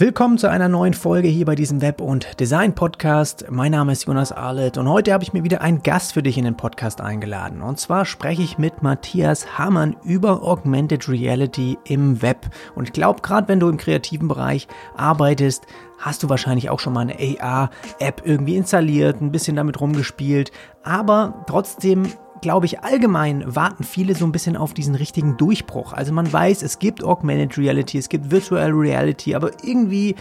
Willkommen zu einer neuen Folge hier bei diesem Web- und Design-Podcast. Mein Name ist Jonas Arlet und heute habe ich mir wieder einen Gast für dich in den Podcast eingeladen. Und zwar spreche ich mit Matthias Hamann über Augmented Reality im Web. Und ich glaube, gerade wenn du im kreativen Bereich arbeitest, hast du wahrscheinlich auch schon mal eine AR-App irgendwie installiert, ein bisschen damit rumgespielt, aber trotzdem glaube ich, allgemein warten viele so ein bisschen auf diesen richtigen Durchbruch. Also man weiß, es gibt Augmented Reality, es gibt Virtual Reality, aber irgendwie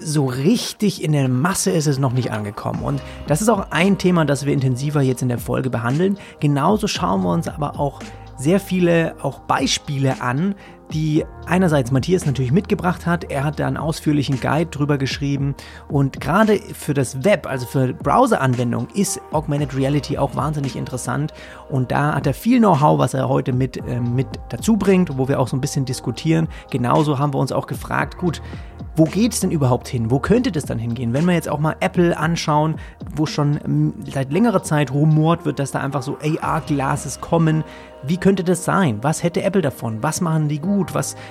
so richtig in der Masse ist es noch nicht angekommen. Und das ist auch ein Thema, das wir intensiver jetzt in der Folge behandeln. Genauso schauen wir uns aber auch sehr viele auch Beispiele an, die einerseits Matthias natürlich mitgebracht hat. Er hat da einen ausführlichen Guide drüber geschrieben und gerade für das Web, also für Browser-Anwendungen, ist Augmented Reality auch wahnsinnig interessant und da hat er viel Know-how, was er heute mit dazu bringt, wo wir auch so ein bisschen diskutieren. Genauso haben wir uns auch gefragt, gut, wo geht's denn überhaupt hin? Wo könnte das dann hingehen? Wenn wir jetzt auch mal Apple anschauen, wo schon seit längerer Zeit rumort wird, dass da einfach so AR-Glasses kommen. Wie könnte das sein? Was hätte Apple davon? Was machen die gut?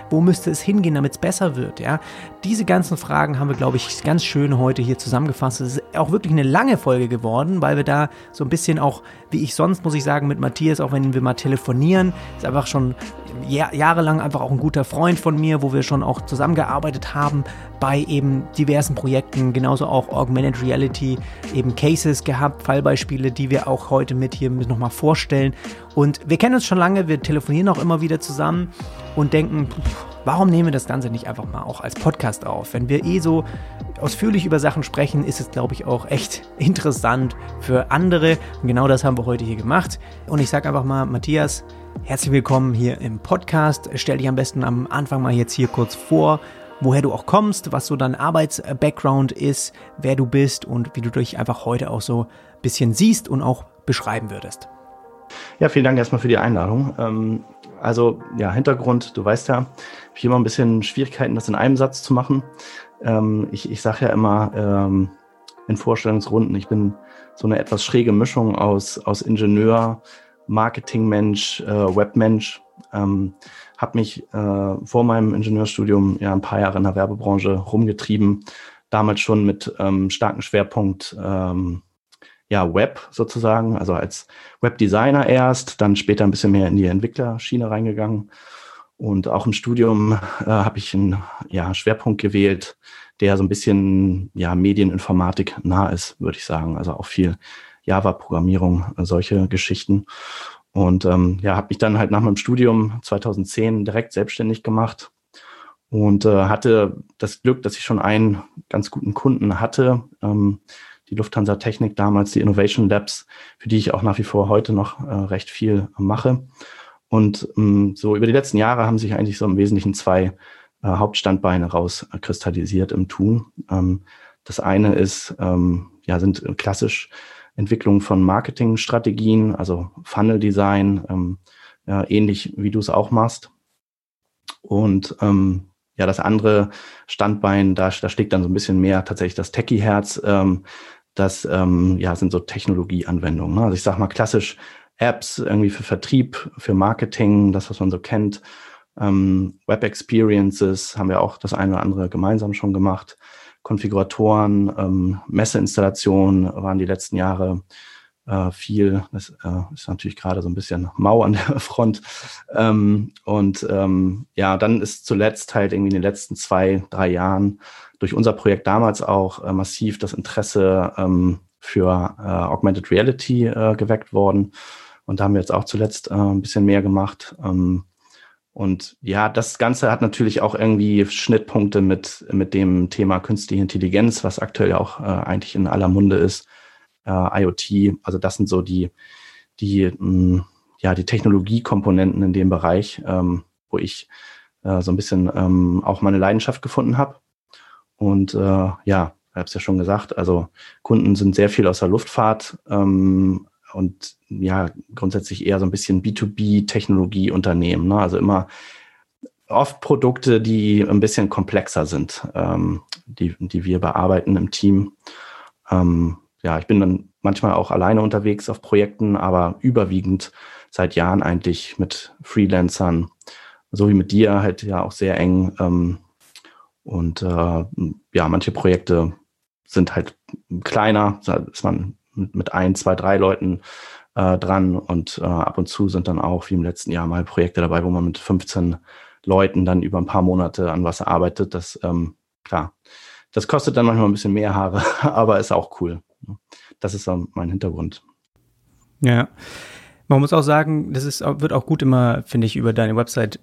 Wo müsste es hingehen, damit es besser wird? Ja? Diese ganzen Fragen haben wir, glaube ich, ganz schön heute hier zusammengefasst. Es ist auch wirklich eine lange Folge geworden, weil wir da so ein bisschen auch, wie ich sonst, muss ich sagen, mit Matthias, auch wenn wir mal telefonieren, ist einfach schon jahrelang einfach auch ein guter Freund von mir, wo wir schon auch zusammengearbeitet haben bei eben diversen Projekten, genauso auch Augmented Reality, eben Cases gehabt, Fallbeispiele, die wir auch heute mit hier nochmal vorstellen. Und wir kennen uns schon lange, wir telefonieren auch immer wieder zusammen und denken, warum nehmen wir das Ganze nicht einfach mal auch als Podcast auf? Wenn wir so ausführlich über Sachen sprechen, ist es, glaube ich, auch echt interessant für andere. Und genau das haben wir heute hier gemacht. Und ich sage einfach mal, Matthias, herzlich willkommen hier im Podcast. Stell dich am besten am Anfang mal jetzt hier kurz vor, woher du auch kommst, was so dein Arbeits-Background ist, wer du bist und wie du dich einfach heute auch so ein bisschen siehst und auch beschreiben würdest. Ja, vielen Dank erstmal für die Einladung. Hintergrund, du weißt ja, habe ich immer ein bisschen Schwierigkeiten, das in einem Satz zu machen. Ich sage ja immer in Vorstellungsrunden, ich bin so eine etwas schräge Mischung aus Ingenieur, Marketingmensch, Webmensch. Habe mich vor meinem Ingenieurstudium ja ein paar Jahre in der Werbebranche rumgetrieben, damals schon mit starkem Schwerpunkt Web sozusagen, also als Webdesigner erst, dann später ein bisschen mehr in die Entwicklerschiene reingegangen. Und auch im Studium habe ich einen Schwerpunkt gewählt, der so ein bisschen Medieninformatik nah ist, würde ich sagen. Also auch viel Java-Programmierung, solche Geschichten. Und habe mich dann halt nach meinem Studium 2010 direkt selbstständig gemacht und hatte das Glück, dass ich schon einen ganz guten Kunden hatte, die Lufthansa Technik damals, die Innovation Labs, für die ich auch nach wie vor heute noch recht viel mache. Und so über die letzten Jahre haben sich eigentlich so im Wesentlichen zwei Hauptstandbeine rauskristallisiert im Tun. Das eine ist, sind klassisch Entwicklung von Marketingstrategien, also Funnel-Design, ähnlich wie du es auch machst. Und das andere Standbein, da schlägt dann so ein bisschen mehr tatsächlich das Techie-Herz, Das sind so Technologieanwendungen. Ne? Also ich sag mal klassisch Apps irgendwie für Vertrieb, für Marketing, das, was man so kennt. Web Experiences haben wir auch das eine oder andere gemeinsam schon gemacht. Konfiguratoren, Messeinstallationen waren die letzten Jahre viel. Das ist natürlich gerade so ein bisschen mau an der Front. Dann ist zuletzt halt irgendwie in den letzten 2-3 Jahren durch unser Projekt damals auch massiv das Interesse für Augmented Reality geweckt worden. Und da haben wir jetzt auch zuletzt ein bisschen mehr gemacht. Das Ganze hat natürlich auch irgendwie Schnittpunkte mit dem Thema künstliche Intelligenz, was aktuell ja auch eigentlich in aller Munde ist. IoT, also das sind so die Technologiekomponenten in dem Bereich, wo ich so ein bisschen auch meine Leidenschaft gefunden habe. Und ich habe es ja schon gesagt, also Kunden sind sehr viel aus der Luftfahrt und ja, grundsätzlich eher so ein bisschen B2B-Technologieunternehmen, ne? Also immer oft Produkte, die ein bisschen komplexer sind, die wir bearbeiten im Team. Ich bin dann manchmal auch alleine unterwegs auf Projekten, aber überwiegend seit Jahren eigentlich mit Freelancern, so wie mit dir, halt ja auch sehr eng Und ja, manche Projekte sind halt kleiner, da ist man mit 1, 2, 3 Leuten dran und ab und zu sind dann auch, wie im letzten Jahr, mal Projekte dabei, wo man mit 15 Leuten dann über ein paar Monate an was arbeitet. Das, klar, das kostet dann manchmal ein bisschen mehr Haare, aber ist auch cool. Das ist mein Hintergrund. Ja, man muss auch sagen, das ist, wird auch gut immer, finde ich, über deine Website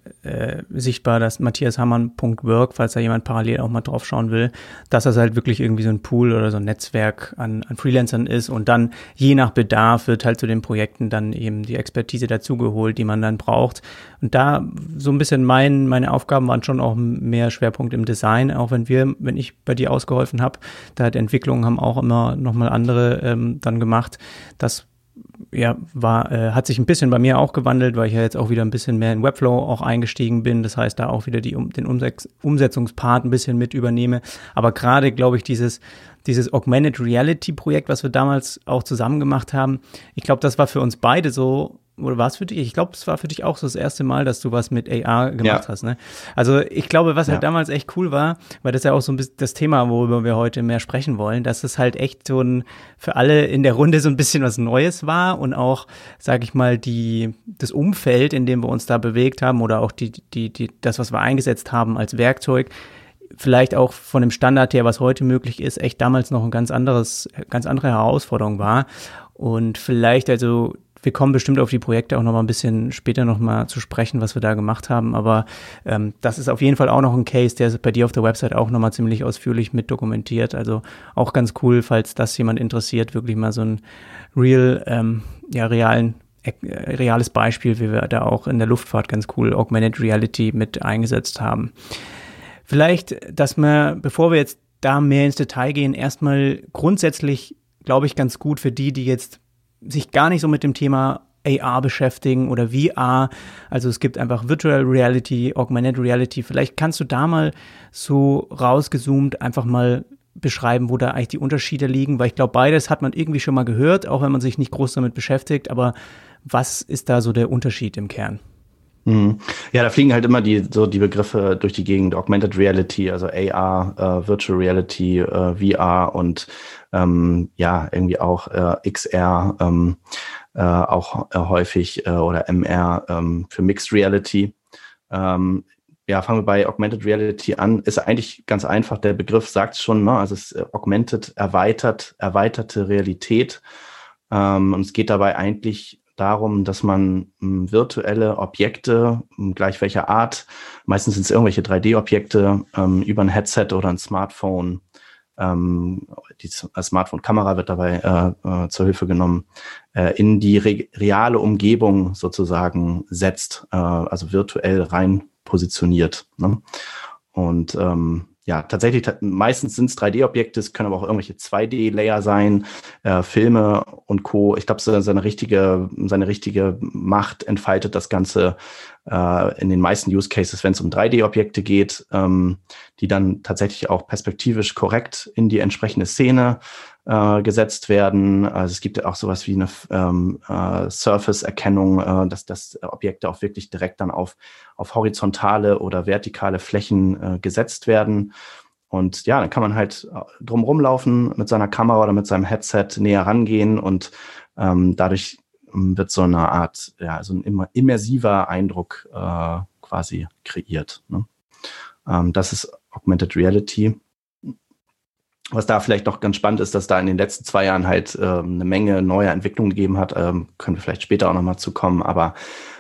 sichtbar, dass MatthiasHamann.work, falls da jemand parallel auch mal drauf schauen will, dass das halt wirklich irgendwie so ein Pool oder so ein Netzwerk an Freelancern ist und dann je nach Bedarf wird halt zu den Projekten dann eben die Expertise dazugeholt, die man dann braucht. Und da so ein bisschen meine Aufgaben waren schon auch mehr Schwerpunkt im Design, auch wenn ich bei dir ausgeholfen habe, da hat Entwicklungen haben auch immer nochmal andere dann gemacht, das ja, hat sich ein bisschen bei mir auch gewandelt, weil ich ja jetzt auch wieder ein bisschen mehr in Webflow auch eingestiegen bin. Das heißt, da auch wieder den Umsetzungspart ein bisschen mit übernehme. Aber gerade, glaube ich, dieses Augmented Reality Projekt, was wir damals auch zusammen gemacht haben, ich glaube, das war für uns beide so, oder war es für dich? Ich glaube, es war für dich auch so das erste Mal, dass du was mit AR gemacht hast, ne? Also ich glaube, was halt damals echt cool war, weil das ja auch so ein bisschen das Thema, worüber wir heute mehr sprechen wollen, dass es halt echt so für alle in der Runde so ein bisschen was Neues war und auch, sag ich mal, das Umfeld, in dem wir uns da bewegt haben oder auch das, was wir eingesetzt haben als Werkzeug, vielleicht auch von dem Standard her, was heute möglich ist, echt damals noch ein ganz andere Herausforderung war. Und vielleicht, also wir kommen bestimmt auf die Projekte auch noch mal ein bisschen später noch mal zu sprechen, was wir da gemacht haben. Aber das ist auf jeden Fall auch noch ein Case, der ist bei dir auf der Website auch noch mal ziemlich ausführlich mit dokumentiert. Also auch ganz cool, falls das jemand interessiert, wirklich mal so ein reales Beispiel, wie wir da auch in der Luftfahrt ganz cool Augmented Reality mit eingesetzt haben. Vielleicht, dass wir, bevor wir jetzt da mehr ins Detail gehen, erstmal grundsätzlich, glaube ich, ganz gut für die jetzt sich gar nicht so mit dem Thema AR beschäftigen oder VR. Also es gibt einfach Virtual Reality, Augmented Reality. Vielleicht kannst du da mal so rausgezoomt einfach mal beschreiben, wo da eigentlich die Unterschiede liegen, weil ich glaube, beides hat man irgendwie schon mal gehört, auch wenn man sich nicht groß damit beschäftigt. Aber was ist da so der Unterschied im Kern? Ja, da fliegen halt immer die Begriffe durch die Gegend. Augmented Reality, also AR, Virtual Reality, VR und irgendwie auch XR, auch häufig oder MR für Mixed Reality. Fangen wir bei Augmented Reality an. Ist eigentlich ganz einfach, der Begriff sagt es schon, ne? Also es ist Augmented, erweiterte Realität. Und es geht dabei eigentlich darum, dass man virtuelle Objekte, gleich welcher Art, meistens sind es irgendwelche 3D-Objekte, über ein Headset oder ein Smartphone, die Smartphone-Kamera wird dabei zur Hilfe genommen, in die reale Umgebung sozusagen setzt, also virtuell rein positioniert, ne? Und tatsächlich, meistens sind es 3D-Objekte, es können aber auch irgendwelche 2D-Layer sein, Filme und Co. Ich glaube, seine richtige Macht entfaltet das Ganze in den meisten Use Cases, wenn es um 3D-Objekte geht, die dann tatsächlich auch perspektivisch korrekt in die entsprechende Szene gesetzt werden. Also es gibt auch sowas wie eine Surface-Erkennung, dass Objekte auch wirklich direkt dann auf horizontale oder vertikale Flächen gesetzt werden. Und ja, dann kann man halt drumherum laufen mit seiner Kamera oder mit seinem Headset näher rangehen und dadurch wird so eine Art, so ein immersiver Eindruck quasi kreiert, ne? Das ist Augmented Reality. Was da vielleicht noch ganz spannend ist, dass da in den letzten 2 Jahren halt eine Menge neuer Entwicklungen gegeben hat, können wir vielleicht später auch nochmal zu kommen, aber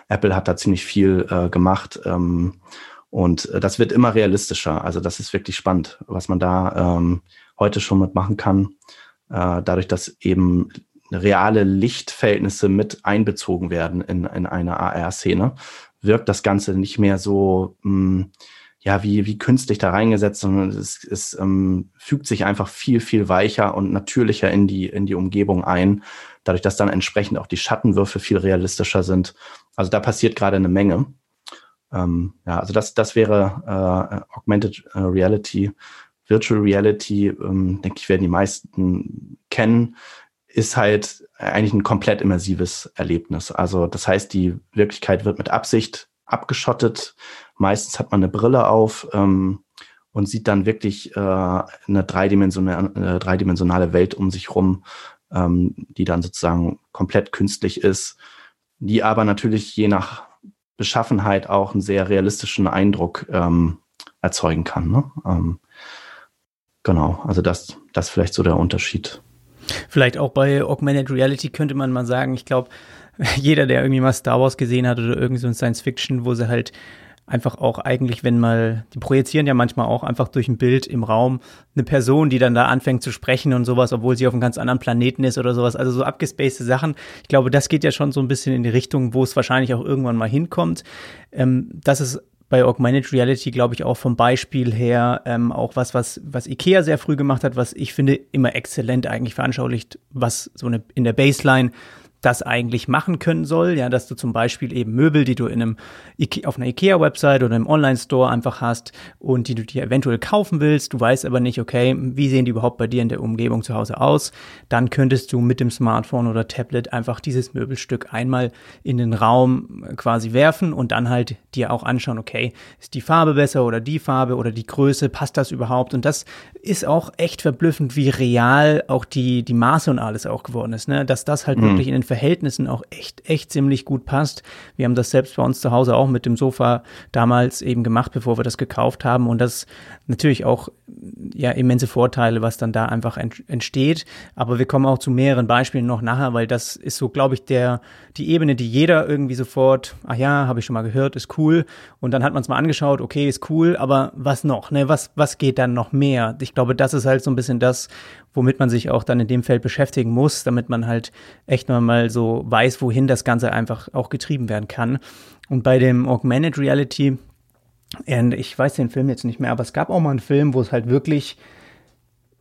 Apple hat da ziemlich viel gemacht und das wird immer realistischer. Also das ist wirklich spannend, was man da heute schon mitmachen kann, dadurch, dass eben reale Lichtverhältnisse mit einbezogen werden in eine AR-Szene, wirkt das Ganze nicht mehr so wie künstlich da reingesetzt, sondern es fügt sich einfach viel, viel weicher und natürlicher in die Umgebung ein, dadurch, dass dann entsprechend auch die Schattenwürfe viel realistischer sind. Also da passiert gerade eine Menge. Also das wäre Augmented Reality. Virtual Reality, denke ich, werden die meisten kennen, ist halt eigentlich ein komplett immersives Erlebnis. Also das heißt, die Wirklichkeit wird mit Absicht abgeschottet. Meistens hat man eine Brille auf und sieht dann wirklich eine dreidimensionale Welt um sich rum, die dann sozusagen komplett künstlich ist, die aber natürlich je nach Beschaffenheit auch einen sehr realistischen Eindruck erzeugen kann. Ne? Genau, also das vielleicht so der Unterschied. Vielleicht auch bei Augmented Reality könnte man mal sagen, ich glaube, jeder, der irgendwie mal Star Wars gesehen hat oder irgendwie so ein Science-Fiction, wo sie halt einfach auch eigentlich, wenn mal, die projizieren ja manchmal auch einfach durch ein Bild im Raum eine Person, die dann da anfängt zu sprechen und sowas, obwohl sie auf einem ganz anderen Planeten ist oder sowas. Also so abgespacete Sachen. Ich glaube, das geht ja schon so ein bisschen in die Richtung, wo es wahrscheinlich auch irgendwann mal hinkommt. Das ist bei Augmented Reality, glaube ich, auch vom Beispiel her auch was IKEA sehr früh gemacht hat, was ich finde immer exzellent eigentlich veranschaulicht, was so eine in der Baseline das eigentlich machen können soll, ja, dass du zum Beispiel eben Möbel, die du in einem auf einer IKEA-Website oder im Online-Store einfach hast und die du dir eventuell kaufen willst, du weißt aber nicht, okay, wie sehen die überhaupt bei dir in der Umgebung zu Hause aus, dann könntest du mit dem Smartphone oder Tablet einfach dieses Möbelstück einmal in den Raum quasi werfen und dann halt dir auch anschauen, okay, ist die Farbe besser oder die Farbe oder die Größe, passt das überhaupt? Und das ist auch echt verblüffend, wie real auch die Maße und alles auch geworden ist, ne? Dass das halt wirklich in den Verhältnissen auch echt ziemlich gut passt. Wir haben das selbst bei uns zu Hause auch mit dem Sofa damals eben gemacht, bevor wir das gekauft haben, und das natürlich auch ja immense Vorteile, was dann da einfach entsteht. Aber wir kommen auch zu mehreren Beispielen noch nachher, weil das ist so, glaube ich, die Ebene, die jeder irgendwie sofort, ach ja, habe ich schon mal gehört, ist cool, und dann hat man es mal angeschaut, okay, ist cool, aber was noch, ne? Was geht dann noch mehr? Ich glaube, das ist halt so ein bisschen das, womit man sich auch dann in dem Feld beschäftigen muss, damit man halt echt mal so weiß, wohin das Ganze einfach auch getrieben werden kann. Und bei dem Augmented Reality, und ich weiß den Film jetzt nicht mehr, aber es gab auch mal einen Film, wo es halt wirklich,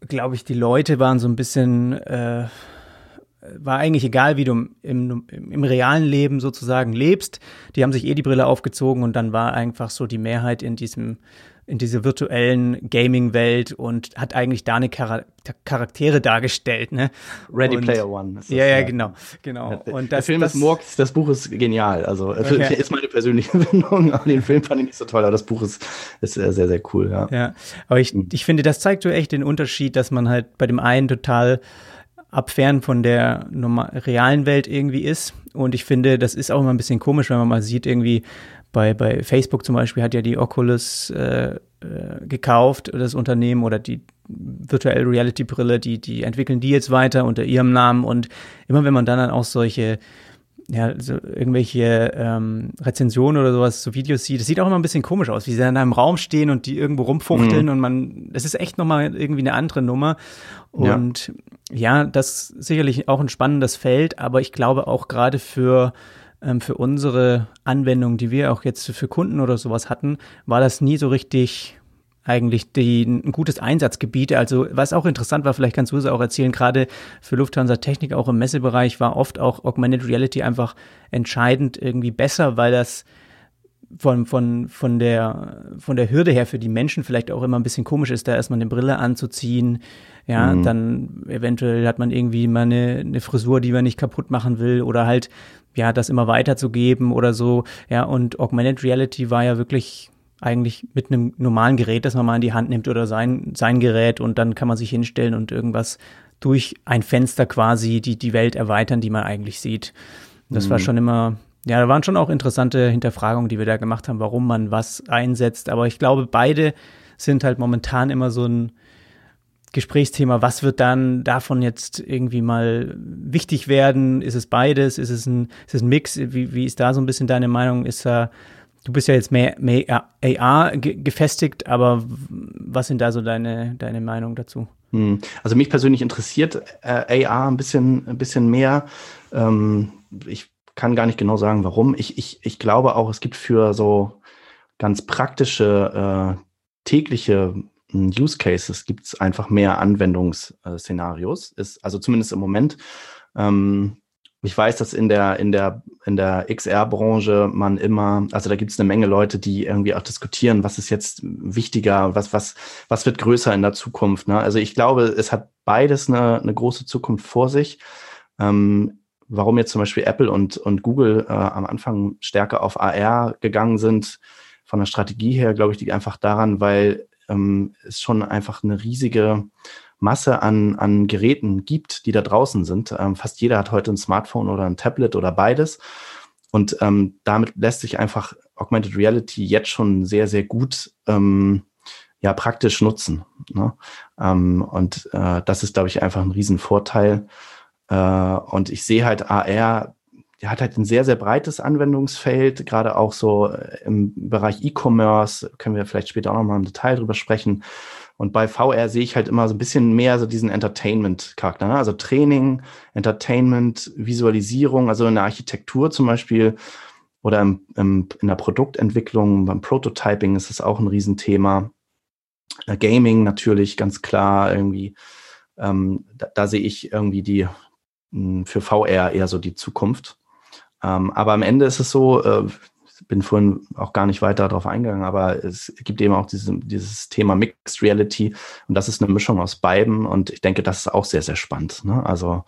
glaube ich, die Leute waren so ein bisschen, war eigentlich egal, wie du im realen Leben sozusagen lebst. Die haben sich die Brille aufgezogen, und dann war einfach so die Mehrheit in dieser virtuellen Gaming-Welt und hat eigentlich da eine Charaktere dargestellt, ne? Ready Player One. Ist das, ja, genau. Der Film ist Murks, das Buch ist genial. Also, okay. Ist meine persönliche Bindung. Den Film fand ich nicht so toll, aber das Buch ist sehr, sehr cool, ja. Ja, aber ich finde, das zeigt so echt den Unterschied, dass man halt bei dem einen total abfern von der realen Welt irgendwie ist. Und ich finde, das ist auch immer ein bisschen komisch, wenn man mal sieht, irgendwie, bei Facebook zum Beispiel hat ja die Oculus gekauft, das Unternehmen, oder die Virtual Reality Brille, die entwickeln die jetzt weiter unter ihrem Namen, und immer wenn man dann auch solche, ja, so irgendwelche Rezensionen oder sowas, so Videos sieht, das sieht auch immer ein bisschen komisch aus, wie sie in einem Raum stehen und die irgendwo rumfuchteln, und das ist echt nochmal irgendwie eine andere Nummer, und ja, das ist sicherlich auch ein spannendes Feld, aber ich glaube auch gerade für unsere Anwendung, die wir auch jetzt für Kunden oder sowas hatten, war das nie so richtig eigentlich ein gutes Einsatzgebiet. Also was auch interessant war, vielleicht kannst du es auch erzählen, gerade für Lufthansa Technik, auch im Messebereich, war oft auch Augmented Reality einfach entscheidend irgendwie besser, weil das von der Hürde her für die Menschen vielleicht auch immer ein bisschen komisch ist, da erstmal eine Brille anzuziehen, ja, dann eventuell hat man irgendwie mal eine Frisur, die man nicht kaputt machen will, oder halt, ja, das immer weiterzugeben oder so, ja, und Augmented Reality war ja wirklich eigentlich mit einem normalen Gerät, das man mal in die Hand nimmt oder sein Gerät, und dann kann man sich hinstellen und irgendwas durch ein Fenster quasi die Welt erweitern, die man eigentlich sieht. Das war schon immer, ja, da waren schon auch interessante Hinterfragungen, die wir da gemacht haben, warum man was einsetzt, aber ich glaube, beide sind halt momentan immer so ein Gesprächsthema, was wird dann davon jetzt irgendwie mal wichtig werden? Ist es beides? Ist es ein Mix? Wie ist da so ein bisschen deine Meinung? Du bist ja jetzt mehr AR gefestigt, aber was sind da so deine Meinung dazu? Also mich persönlich interessiert AR ein bisschen mehr. Ich kann gar nicht genau sagen, warum. Ich glaube auch, es gibt für so ganz praktische, tägliche Use Cases gibt es einfach mehr Anwendungsszenarios, ist also zumindest im Moment. Ich weiß, dass in der XR-Branche man immer, also da gibt es eine Menge Leute, die irgendwie auch diskutieren, was ist jetzt wichtiger, was wird größer in der Zukunft, ne? Also ich glaube, es hat beides eine große Zukunft vor sich. Warum jetzt zum Beispiel Apple und Google am Anfang stärker auf AR gegangen sind, von der Strategie her, glaube ich, liegt einfach daran, weil es schon einfach eine riesige Masse an Geräten gibt, die da draußen sind. Fast jeder hat heute ein Smartphone oder ein Tablet oder beides. Und damit lässt sich einfach Augmented Reality jetzt schon sehr, sehr gut praktisch nutzen. Ne? Das ist, glaube ich, einfach ein Riesenvorteil. Und ich sehe halt AR, der hat halt ein sehr, sehr breites Anwendungsfeld, gerade auch so im Bereich E-Commerce, können wir vielleicht später auch nochmal im Detail drüber sprechen. Und bei VR sehe ich halt immer so ein bisschen mehr so diesen Entertainment-Charakter, ne? Also Training, Entertainment, Visualisierung, also in der Architektur zum Beispiel oder in der Produktentwicklung, beim Prototyping ist das auch ein Riesenthema. Gaming natürlich, ganz klar, irgendwie. Da sehe ich irgendwie für VR eher so die Zukunft. Aber am Ende ist es so, bin vorhin auch gar nicht weiter darauf eingegangen, aber es gibt eben auch dieses Thema Mixed Reality und das ist eine Mischung aus beiden und ich denke, das ist auch sehr, sehr spannend. Ne? Also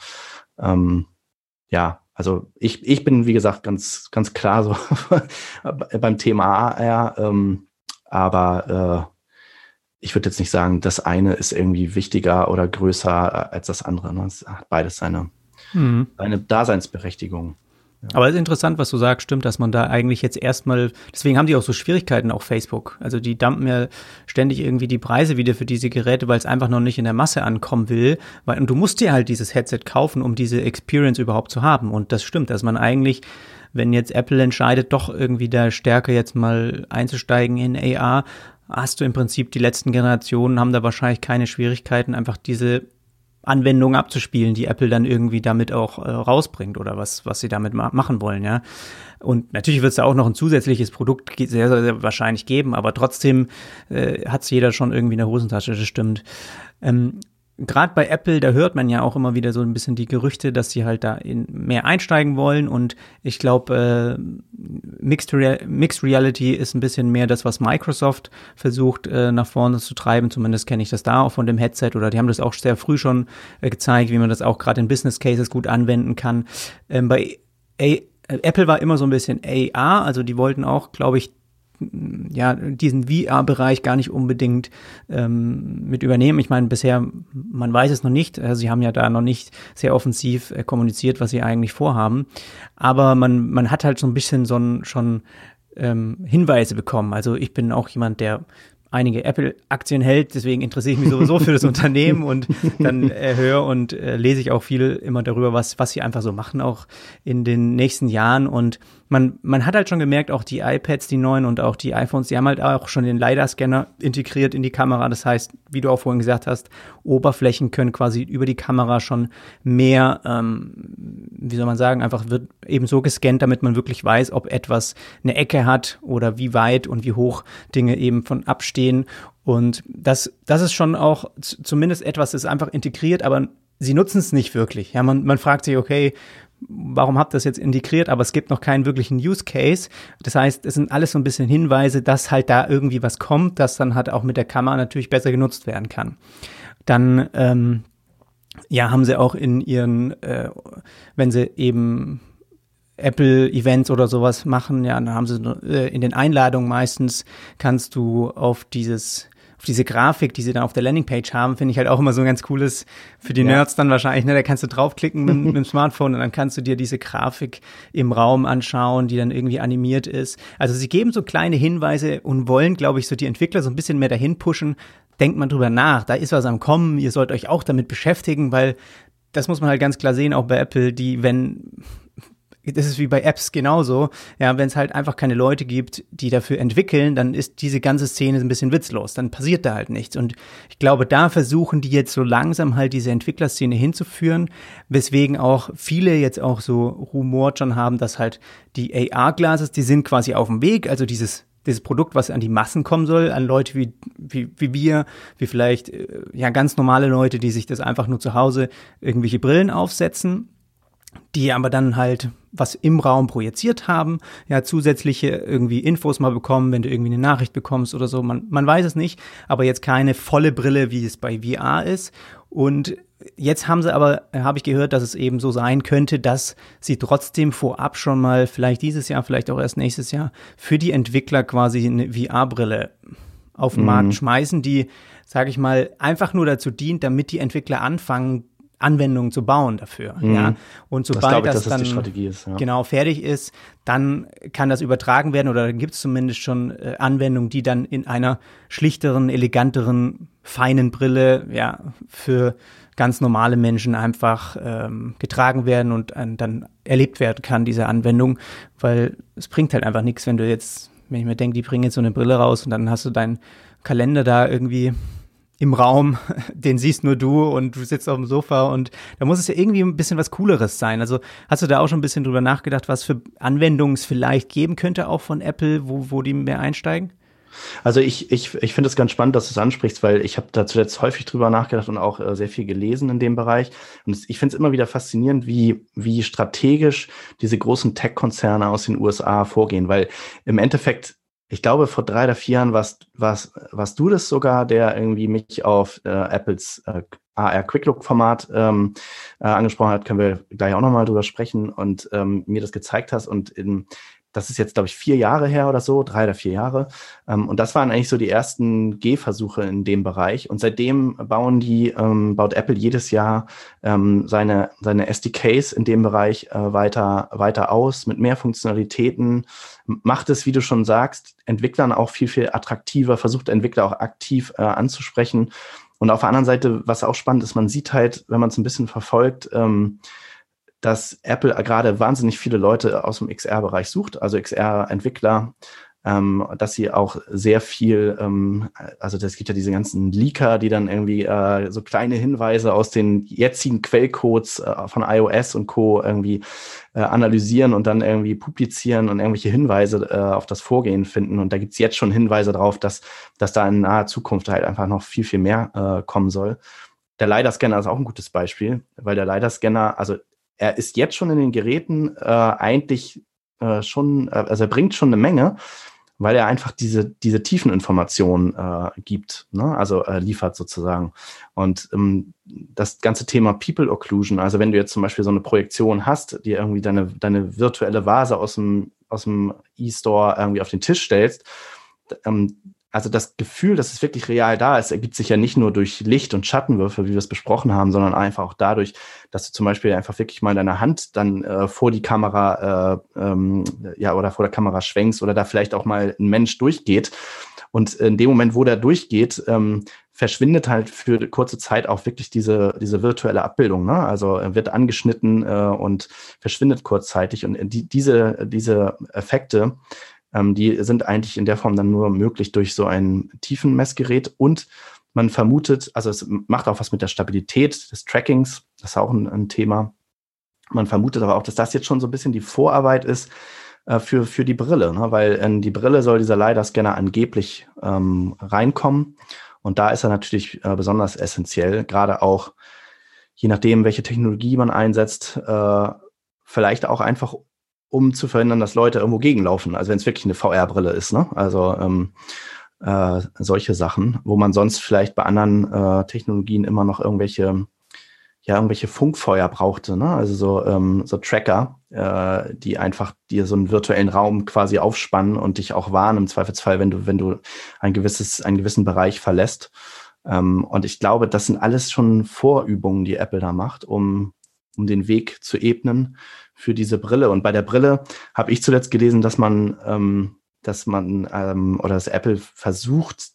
ich bin, wie gesagt, ganz, ganz klar so beim Thema AR, aber ich würde jetzt nicht sagen, das eine ist irgendwie wichtiger oder größer als das andere. Ne? Es hat beides seine Daseinsberechtigung. Ja. Aber es ist interessant, was du sagst, stimmt, dass man da eigentlich jetzt erstmal, deswegen haben die auch so Schwierigkeiten, auch Facebook. Also die dumpen ja ständig irgendwie die Preise wieder für diese Geräte, weil es einfach noch nicht in der Masse ankommen will. Und du musst dir halt dieses Headset kaufen, um diese Experience überhaupt zu haben. Und das stimmt, dass man eigentlich, wenn jetzt Apple entscheidet, doch irgendwie da stärker jetzt mal einzusteigen in AR, hast du im Prinzip, die letzten Generationen haben da wahrscheinlich keine Schwierigkeiten, einfach diese Anwendungen abzuspielen, die Apple dann irgendwie damit auch rausbringt oder was sie damit machen wollen, ja. Und natürlich wird es da auch noch ein zusätzliches Produkt sehr, sehr wahrscheinlich geben, aber trotzdem hat es jeder schon irgendwie in der Hosentasche, das stimmt. Gerade bei Apple, da hört man ja auch immer wieder so ein bisschen die Gerüchte, dass sie halt da in mehr einsteigen wollen. Und ich glaube, Mixed Reality ist ein bisschen mehr das, was Microsoft versucht, nach vorne zu treiben. Zumindest kenne ich das da auch von dem Headset. Oder die haben das auch sehr früh schon gezeigt, wie man das auch gerade in Business Cases gut anwenden kann. Bei Apple war immer so ein bisschen AR. Also die wollten auch, glaube ich, diesen VR-Bereich gar nicht unbedingt mit übernehmen. Ich meine, bisher, man weiß es noch nicht. Sie haben ja da noch nicht sehr offensiv kommuniziert, was sie eigentlich vorhaben. Aber man hat halt so ein bisschen Hinweise bekommen. Also ich bin auch jemand, der einige Apple-Aktien hält, deswegen interessiere ich mich sowieso für das Unternehmen und dann höre und lese ich auch viel immer darüber, was sie einfach so machen, auch in den nächsten Jahren. Und man hat halt schon gemerkt, auch die iPads, die neuen und auch die iPhones, die haben halt auch schon den LiDAR-Scanner integriert in die Kamera. Das heißt, wie du auch vorhin gesagt hast, Oberflächen können quasi über die Kamera schon mehr, einfach wird eben so gescannt, damit man wirklich weiß, ob etwas eine Ecke hat oder wie weit und wie hoch Dinge eben von abstehen. Und das ist schon auch zumindest etwas, das ist einfach integriert, aber sie nutzen es nicht wirklich. Ja, man fragt sich, okay, warum habt ihr das jetzt integriert? Aber es gibt noch keinen wirklichen Use Case. Das heißt, es sind alles so ein bisschen Hinweise, dass halt da irgendwie was kommt, das dann halt auch mit der Kamera natürlich besser genutzt werden kann. Dann haben sie auch in ihren, wenn sie eben Apple-Events oder sowas machen, ja, dann haben sie in den Einladungen meistens, kannst du auf diese Grafik, die sie dann auf der Landingpage haben, finde ich halt auch immer so ein ganz cooles, für die Nerds dann wahrscheinlich, ne, da kannst du draufklicken mit dem Smartphone und dann kannst du dir diese Grafik im Raum anschauen, die dann irgendwie animiert ist. Also sie geben so kleine Hinweise und wollen, glaube ich, so die Entwickler so ein bisschen mehr dahin pushen, denkt man drüber nach, da ist was am Kommen, ihr sollt euch auch damit beschäftigen, weil das muss man halt ganz klar sehen, auch bei Apple, das ist wie bei Apps genauso. Ja, wenn es halt einfach keine Leute gibt, die dafür entwickeln, dann ist diese ganze Szene ein bisschen witzlos. Dann passiert da halt nichts. Und ich glaube, da versuchen die jetzt so langsam halt diese Entwicklerszene hinzuführen, weswegen auch viele jetzt auch so rumort schon haben, dass halt die AR-Glasses, die sind quasi auf dem Weg. Also dieses Produkt, was an die Massen kommen soll, an Leute wie wir, wie vielleicht ja ganz normale Leute, die sich das einfach nur zu Hause irgendwelche Brillen aufsetzen, die aber dann halt was im Raum projiziert haben, ja, zusätzliche irgendwie Infos mal bekommen, wenn du irgendwie eine Nachricht bekommst oder so, man weiß es nicht, aber jetzt keine volle Brille, wie es bei VR ist. Und jetzt habe ich gehört, dass es eben so sein könnte, dass sie trotzdem vorab schon mal vielleicht dieses Jahr, vielleicht auch erst nächstes Jahr für die Entwickler quasi eine VR-Brille auf den Markt schmeißen, die, sage ich mal, einfach nur dazu dient, damit die Entwickler anfangen, Anwendungen zu bauen dafür. Ja? Und sobald das dann die Strategie ist, ja. Genau fertig ist, dann kann das übertragen werden oder gibt es zumindest schon Anwendungen, die dann in einer schlichteren, eleganteren, feinen Brille ja für ganz normale Menschen einfach getragen werden und dann erlebt werden kann, diese Anwendung. Weil es bringt halt einfach nichts, wenn ich mir denke, die bringen jetzt so eine Brille raus und dann hast du deinen Kalender da irgendwie im Raum, den siehst nur du und du sitzt auf dem Sofa und da muss es ja irgendwie ein bisschen was Cooleres sein. Also hast du da auch schon ein bisschen drüber nachgedacht, was für Anwendungen es vielleicht geben könnte, auch von Apple, wo die mehr einsteigen? Also ich finde es ganz spannend, dass du es ansprichst, weil ich habe da zuletzt häufig drüber nachgedacht und auch sehr viel gelesen in dem Bereich. Und ich finde es immer wieder faszinierend, wie strategisch diese großen Tech-Konzerne aus den USA vorgehen, weil im Endeffekt, ich glaube, vor 3 oder 4 Jahren warst du das sogar, der irgendwie mich auf Apples AR Quick Look Format angesprochen hat, können wir gleich auch nochmal drüber sprechen und mir das gezeigt hast. Und das ist jetzt, glaube ich, 4 Jahre her oder so, 3 oder 4 Jahre. Und das waren eigentlich so die ersten Gehversuche in dem Bereich. Und seitdem baut Apple jedes Jahr seine SDKs in dem Bereich weiter aus, mit mehr Funktionalitäten. Macht es, wie du schon sagst, Entwicklern auch viel, viel attraktiver, versucht Entwickler auch aktiv anzusprechen. Und auf der anderen Seite, was auch spannend ist, man sieht halt, wenn man es ein bisschen verfolgt, dass Apple gerade wahnsinnig viele Leute aus dem XR-Bereich sucht, also XR-Entwickler, dass sie auch sehr viel, also es gibt ja diese ganzen Leaker, die dann irgendwie so kleine Hinweise aus den jetzigen Quellcodes von iOS und Co. irgendwie analysieren und dann irgendwie publizieren und irgendwelche Hinweise auf das Vorgehen finden. Und da gibt es jetzt schon Hinweise darauf, dass da in naher Zukunft halt einfach noch viel, viel mehr kommen soll. Der LiDAR-Scanner ist auch ein gutes Beispiel, weil der LiDAR-Scanner, also er ist jetzt schon in den Geräten also er bringt schon eine Menge, weil er einfach diese Tiefeninformationen gibt, ne? Also liefert sozusagen. Und das ganze Thema People Occlusion, also wenn du jetzt zum Beispiel so eine Projektion hast, die irgendwie deine virtuelle Vase aus dem E-Store irgendwie auf den Tisch stellst, also das Gefühl, dass es wirklich real da ist, ergibt sich ja nicht nur durch Licht- und Schattenwürfe, wie wir es besprochen haben, sondern einfach auch dadurch, dass du zum Beispiel einfach wirklich mal deine Hand dann vor die Kamera oder vor der Kamera schwenkst oder da vielleicht auch mal ein Mensch durchgeht. Und in dem Moment, wo der durchgeht, verschwindet halt für kurze Zeit auch wirklich diese virtuelle Abbildung, ne? Also wird angeschnitten und verschwindet kurzzeitig. Und diese Effekte, die sind eigentlich in der Form dann nur möglich durch so ein Tiefenmessgerät. Und man vermutet, also es macht auch was mit der Stabilität des Trackings, das ist auch ein Thema. Man vermutet aber auch, dass das jetzt schon so ein bisschen die Vorarbeit ist für die Brille, ne? Weil in die Brille soll dieser LiDAR-Scanner angeblich reinkommen. Und da ist er natürlich besonders essentiell, gerade auch, je nachdem, welche Technologie man einsetzt, vielleicht auch einfach um zu verhindern, dass Leute irgendwo gegenlaufen. Also wenn es wirklich eine VR-Brille ist, ne? Also solche Sachen, wo man sonst vielleicht bei anderen Technologien immer noch irgendwelche Funkfeuer brauchte, ne? Also so Tracker, die einfach dir so einen virtuellen Raum quasi aufspannen und dich auch warnen im Zweifelsfall, wenn du einen gewissen Bereich verlässt. Und ich glaube, das sind alles schon Vorübungen, die Apple da macht, um den Weg zu ebnen für diese Brille. Und bei der Brille habe ich zuletzt gelesen, dass Apple versucht,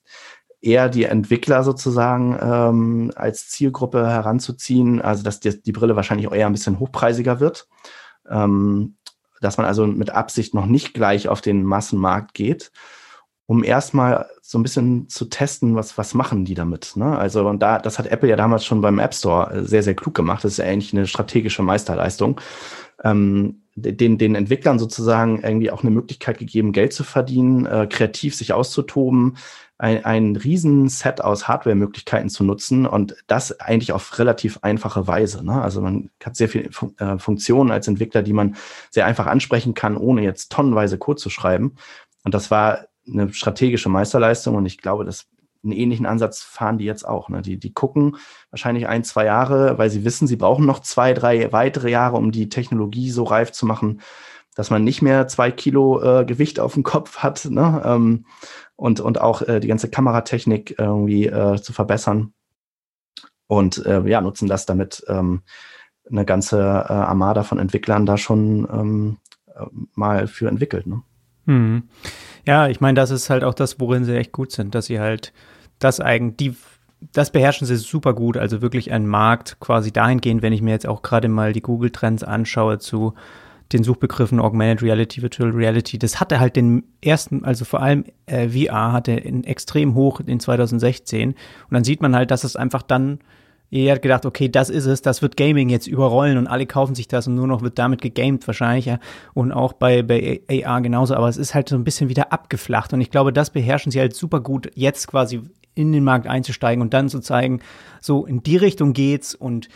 eher die Entwickler sozusagen als Zielgruppe heranzuziehen, also dass die Brille wahrscheinlich auch eher ein bisschen hochpreisiger wird, dass man also mit Absicht noch nicht gleich auf den Massenmarkt geht, um erstmal so ein bisschen zu testen, was machen die damit, ne? Also und das hat Apple ja damals schon beim App Store sehr, sehr klug gemacht. Das ist ja eigentlich eine strategische Meisterleistung. Den Entwicklern sozusagen irgendwie auch eine Möglichkeit gegeben, Geld zu verdienen, kreativ sich auszutoben, ein riesen Set aus Hardware-Möglichkeiten zu nutzen und das eigentlich auf relativ einfache Weise, ne? Also man hat sehr viele Funktionen als Entwickler, die man sehr einfach ansprechen kann, ohne jetzt tonnenweise Code zu schreiben. Und das war eine strategische Meisterleistung und ich glaube, dass einen ähnlichen Ansatz fahren die jetzt auch, ne? Die gucken wahrscheinlich 1, 2 Jahre, weil sie wissen, sie brauchen noch 2, 3 weitere Jahre, um die Technologie so reif zu machen, dass man nicht mehr 2 Kilo Gewicht auf dem Kopf hat, ne? Und auch die ganze Kameratechnik irgendwie zu verbessern. Und ja, nutzen das, damit eine ganze Armada von Entwicklern da schon mal für entwickelt. Ne? Hm. Ja, ich meine, das ist halt auch das, worin sie echt gut sind, dass sie halt das das beherrschen sie super gut, also wirklich einen Markt quasi dahingehend, wenn ich mir jetzt auch gerade mal die Google-Trends anschaue zu den Suchbegriffen Augmented Reality, Virtual Reality, das hatte halt den ersten, also vor allem VR hatte extrem hoch in 2016 und dann sieht man halt, dass es einfach dann, ihr habt gedacht, okay, das ist es, das wird Gaming jetzt überrollen und alle kaufen sich das und nur noch wird damit gegamed wahrscheinlich, ja. Und auch bei AR genauso, aber es ist halt so ein bisschen wieder abgeflacht und ich glaube, das beherrschen sie halt super gut, jetzt quasi in den Markt einzusteigen und dann zu zeigen, so in die Richtung geht's und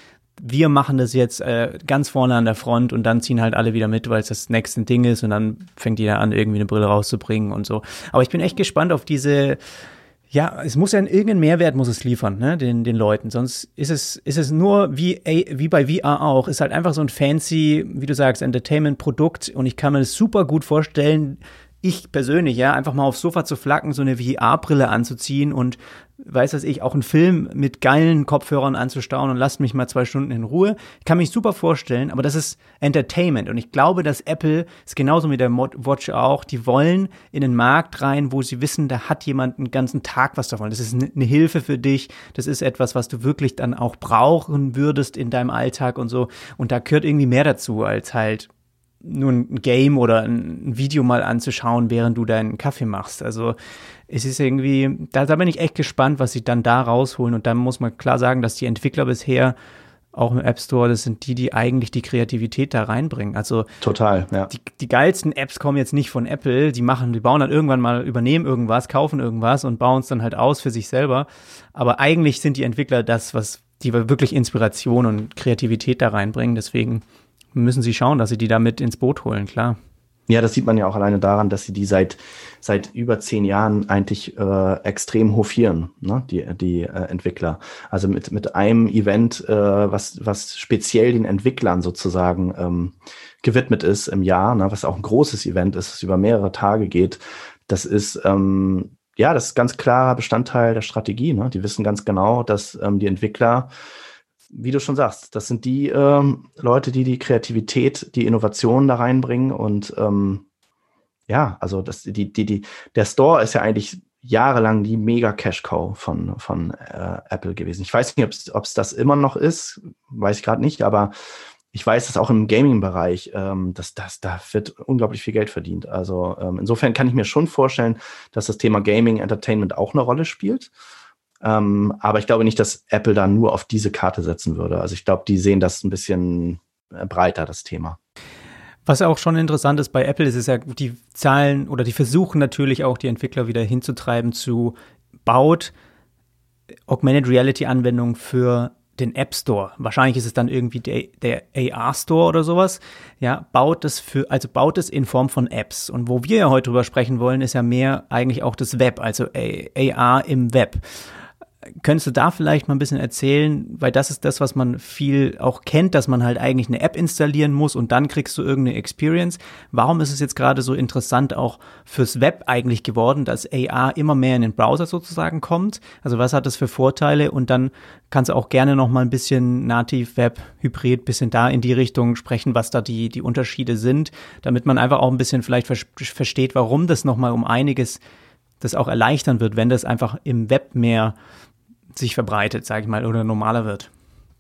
wir machen das jetzt ganz vorne an der Front und dann ziehen halt alle wieder mit, weil es das nächste Ding ist und dann fängt jeder an, irgendwie eine Brille rauszubringen und so. Aber ich bin echt gespannt auf diese, ja, es muss ja irgendeinen Mehrwert muss es liefern, ne, den Leuten, sonst ist es nur wie bei VR auch, ist halt einfach so ein fancy, wie du sagst, Entertainment-Produkt und ich kann mir das super gut vorstellen, ich persönlich, ja, einfach mal aufs Sofa zu flacken, so eine VR-Brille anzuziehen und, weiß was ich, auch einen Film mit geilen Kopfhörern anzustauen und lasst mich mal 2 Stunden in Ruhe. Ich kann mich super vorstellen, aber das ist Entertainment. Und ich glaube, dass Apple, ist genauso mit der Watch auch, die wollen in den Markt rein, wo sie wissen, da hat jemand einen ganzen Tag was davon. Das ist eine Hilfe für dich. Das ist etwas, was du wirklich dann auch brauchen würdest in deinem Alltag und so. Und da gehört irgendwie mehr dazu, als halt nur ein Game oder ein Video mal anzuschauen, während du deinen Kaffee machst. Also es ist irgendwie, da bin ich echt gespannt, was sie dann da rausholen. Und dann muss man klar sagen, dass die Entwickler bisher, auch im App Store, das sind die eigentlich die Kreativität da reinbringen. Also total, ja. Die geilsten Apps kommen jetzt nicht von Apple. Die bauen dann irgendwann mal, übernehmen irgendwas, kaufen irgendwas und bauen es dann halt aus für sich selber. Aber eigentlich sind die Entwickler das, was die wirklich Inspiration und Kreativität da reinbringen. Deswegen müssen sie schauen, dass sie die da mit ins Boot holen, klar. Ja, das sieht man ja auch alleine daran, dass sie die seit über 10 Jahren eigentlich extrem hofieren, ne? Die Entwickler. Also mit einem Event, was speziell den Entwicklern sozusagen gewidmet ist im Jahr, ne? Was auch ein großes Event ist, das über mehrere Tage geht. Das ist das ist ganz klarer Bestandteil der Strategie. Ne? Die wissen ganz genau, dass die Entwickler, wie du schon sagst, das sind die Leute, die Kreativität, die Innovation da reinbringen und also das, der Store ist ja eigentlich jahrelang die mega Cash-Cow von Apple gewesen. Ich weiß nicht, ob es das immer noch ist, weiß ich gerade nicht, aber ich weiß, dass auch im Gaming-Bereich, da wird unglaublich viel Geld verdient. Also insofern kann ich mir schon vorstellen, dass das Thema Gaming, Entertainment auch eine Rolle spielt. Aber ich glaube nicht, dass Apple da nur auf diese Karte setzen würde. Also ich glaube, die sehen das ein bisschen breiter, das Thema. Was auch schon interessant ist bei Apple, ist ja, die Zahlen oder die versuchen natürlich auch, die Entwickler wieder hinzutreiben zu baut Augmented Reality-Anwendungen für den App Store. Wahrscheinlich ist es dann irgendwie der AR Store oder sowas. Ja, baut es in Form von Apps. Und wo wir ja heute drüber sprechen wollen, ist ja mehr eigentlich auch das Web, also AR im Web. Könntest du da vielleicht mal ein bisschen erzählen, weil das ist das, was man viel auch kennt, dass man halt eigentlich eine App installieren muss und dann kriegst du irgendeine Experience. Warum ist es jetzt gerade so interessant auch fürs Web eigentlich geworden, dass AR immer mehr in den Browser sozusagen kommt? Also was hat das für Vorteile? Und dann kannst du auch gerne noch mal ein bisschen nativ, Web, Hybrid, bisschen da in die Richtung sprechen, was da die Unterschiede sind, damit man einfach auch ein bisschen vielleicht versteht, warum das noch mal um einiges das auch erleichtern wird, wenn das einfach im Web mehr sich verbreitet, sage ich mal, oder normaler wird.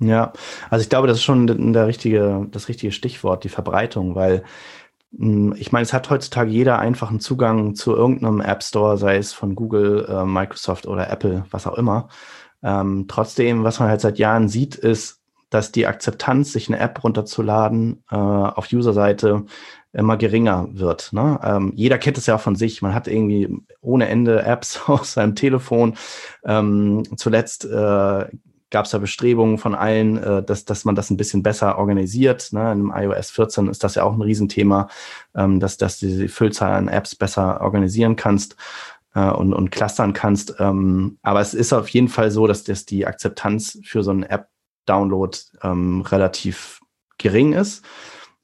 Ja, also ich glaube, das ist schon das richtige Stichwort, die Verbreitung, weil ich meine, es hat heutzutage jeder einfach einen Zugang zu irgendeinem App Store, sei es von Google, Microsoft oder Apple, was auch immer. Trotzdem, was man halt seit Jahren sieht, ist, dass die Akzeptanz, sich eine App runterzuladen, auf User-Seite immer geringer wird. Ne? Jeder kennt es ja auch von sich. Man hat irgendwie ohne Ende Apps auf seinem Telefon. Zuletzt gab es da Bestrebungen von allen, dass man das ein bisschen besser organisiert. Ne? In iOS 14 ist das ja auch ein Riesenthema, dass du die Füllzahl an Apps besser organisieren kannst und clustern kannst. Aber es ist auf jeden Fall so, dass die Akzeptanz für so eine App-Download relativ gering ist.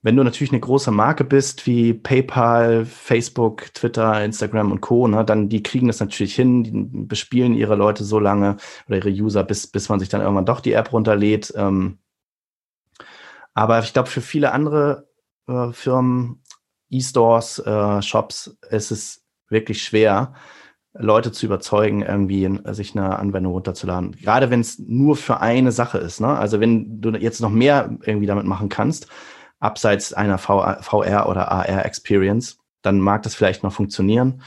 Wenn du natürlich eine große Marke bist wie PayPal, Facebook, Twitter, Instagram und Co., ne, dann die kriegen das natürlich hin, die bespielen ihre Leute so lange oder ihre User, bis man sich dann irgendwann doch die App runterlädt. Aber ich glaube, für viele andere Firmen, E-Stores, Shops, ist es wirklich schwer, Leute zu überzeugen, irgendwie sich eine Anwendung runterzuladen. Gerade wenn es nur für eine Sache ist. Ne? Also wenn du jetzt noch mehr irgendwie damit machen kannst, abseits einer VR- oder AR-Experience, dann mag das vielleicht noch funktionieren.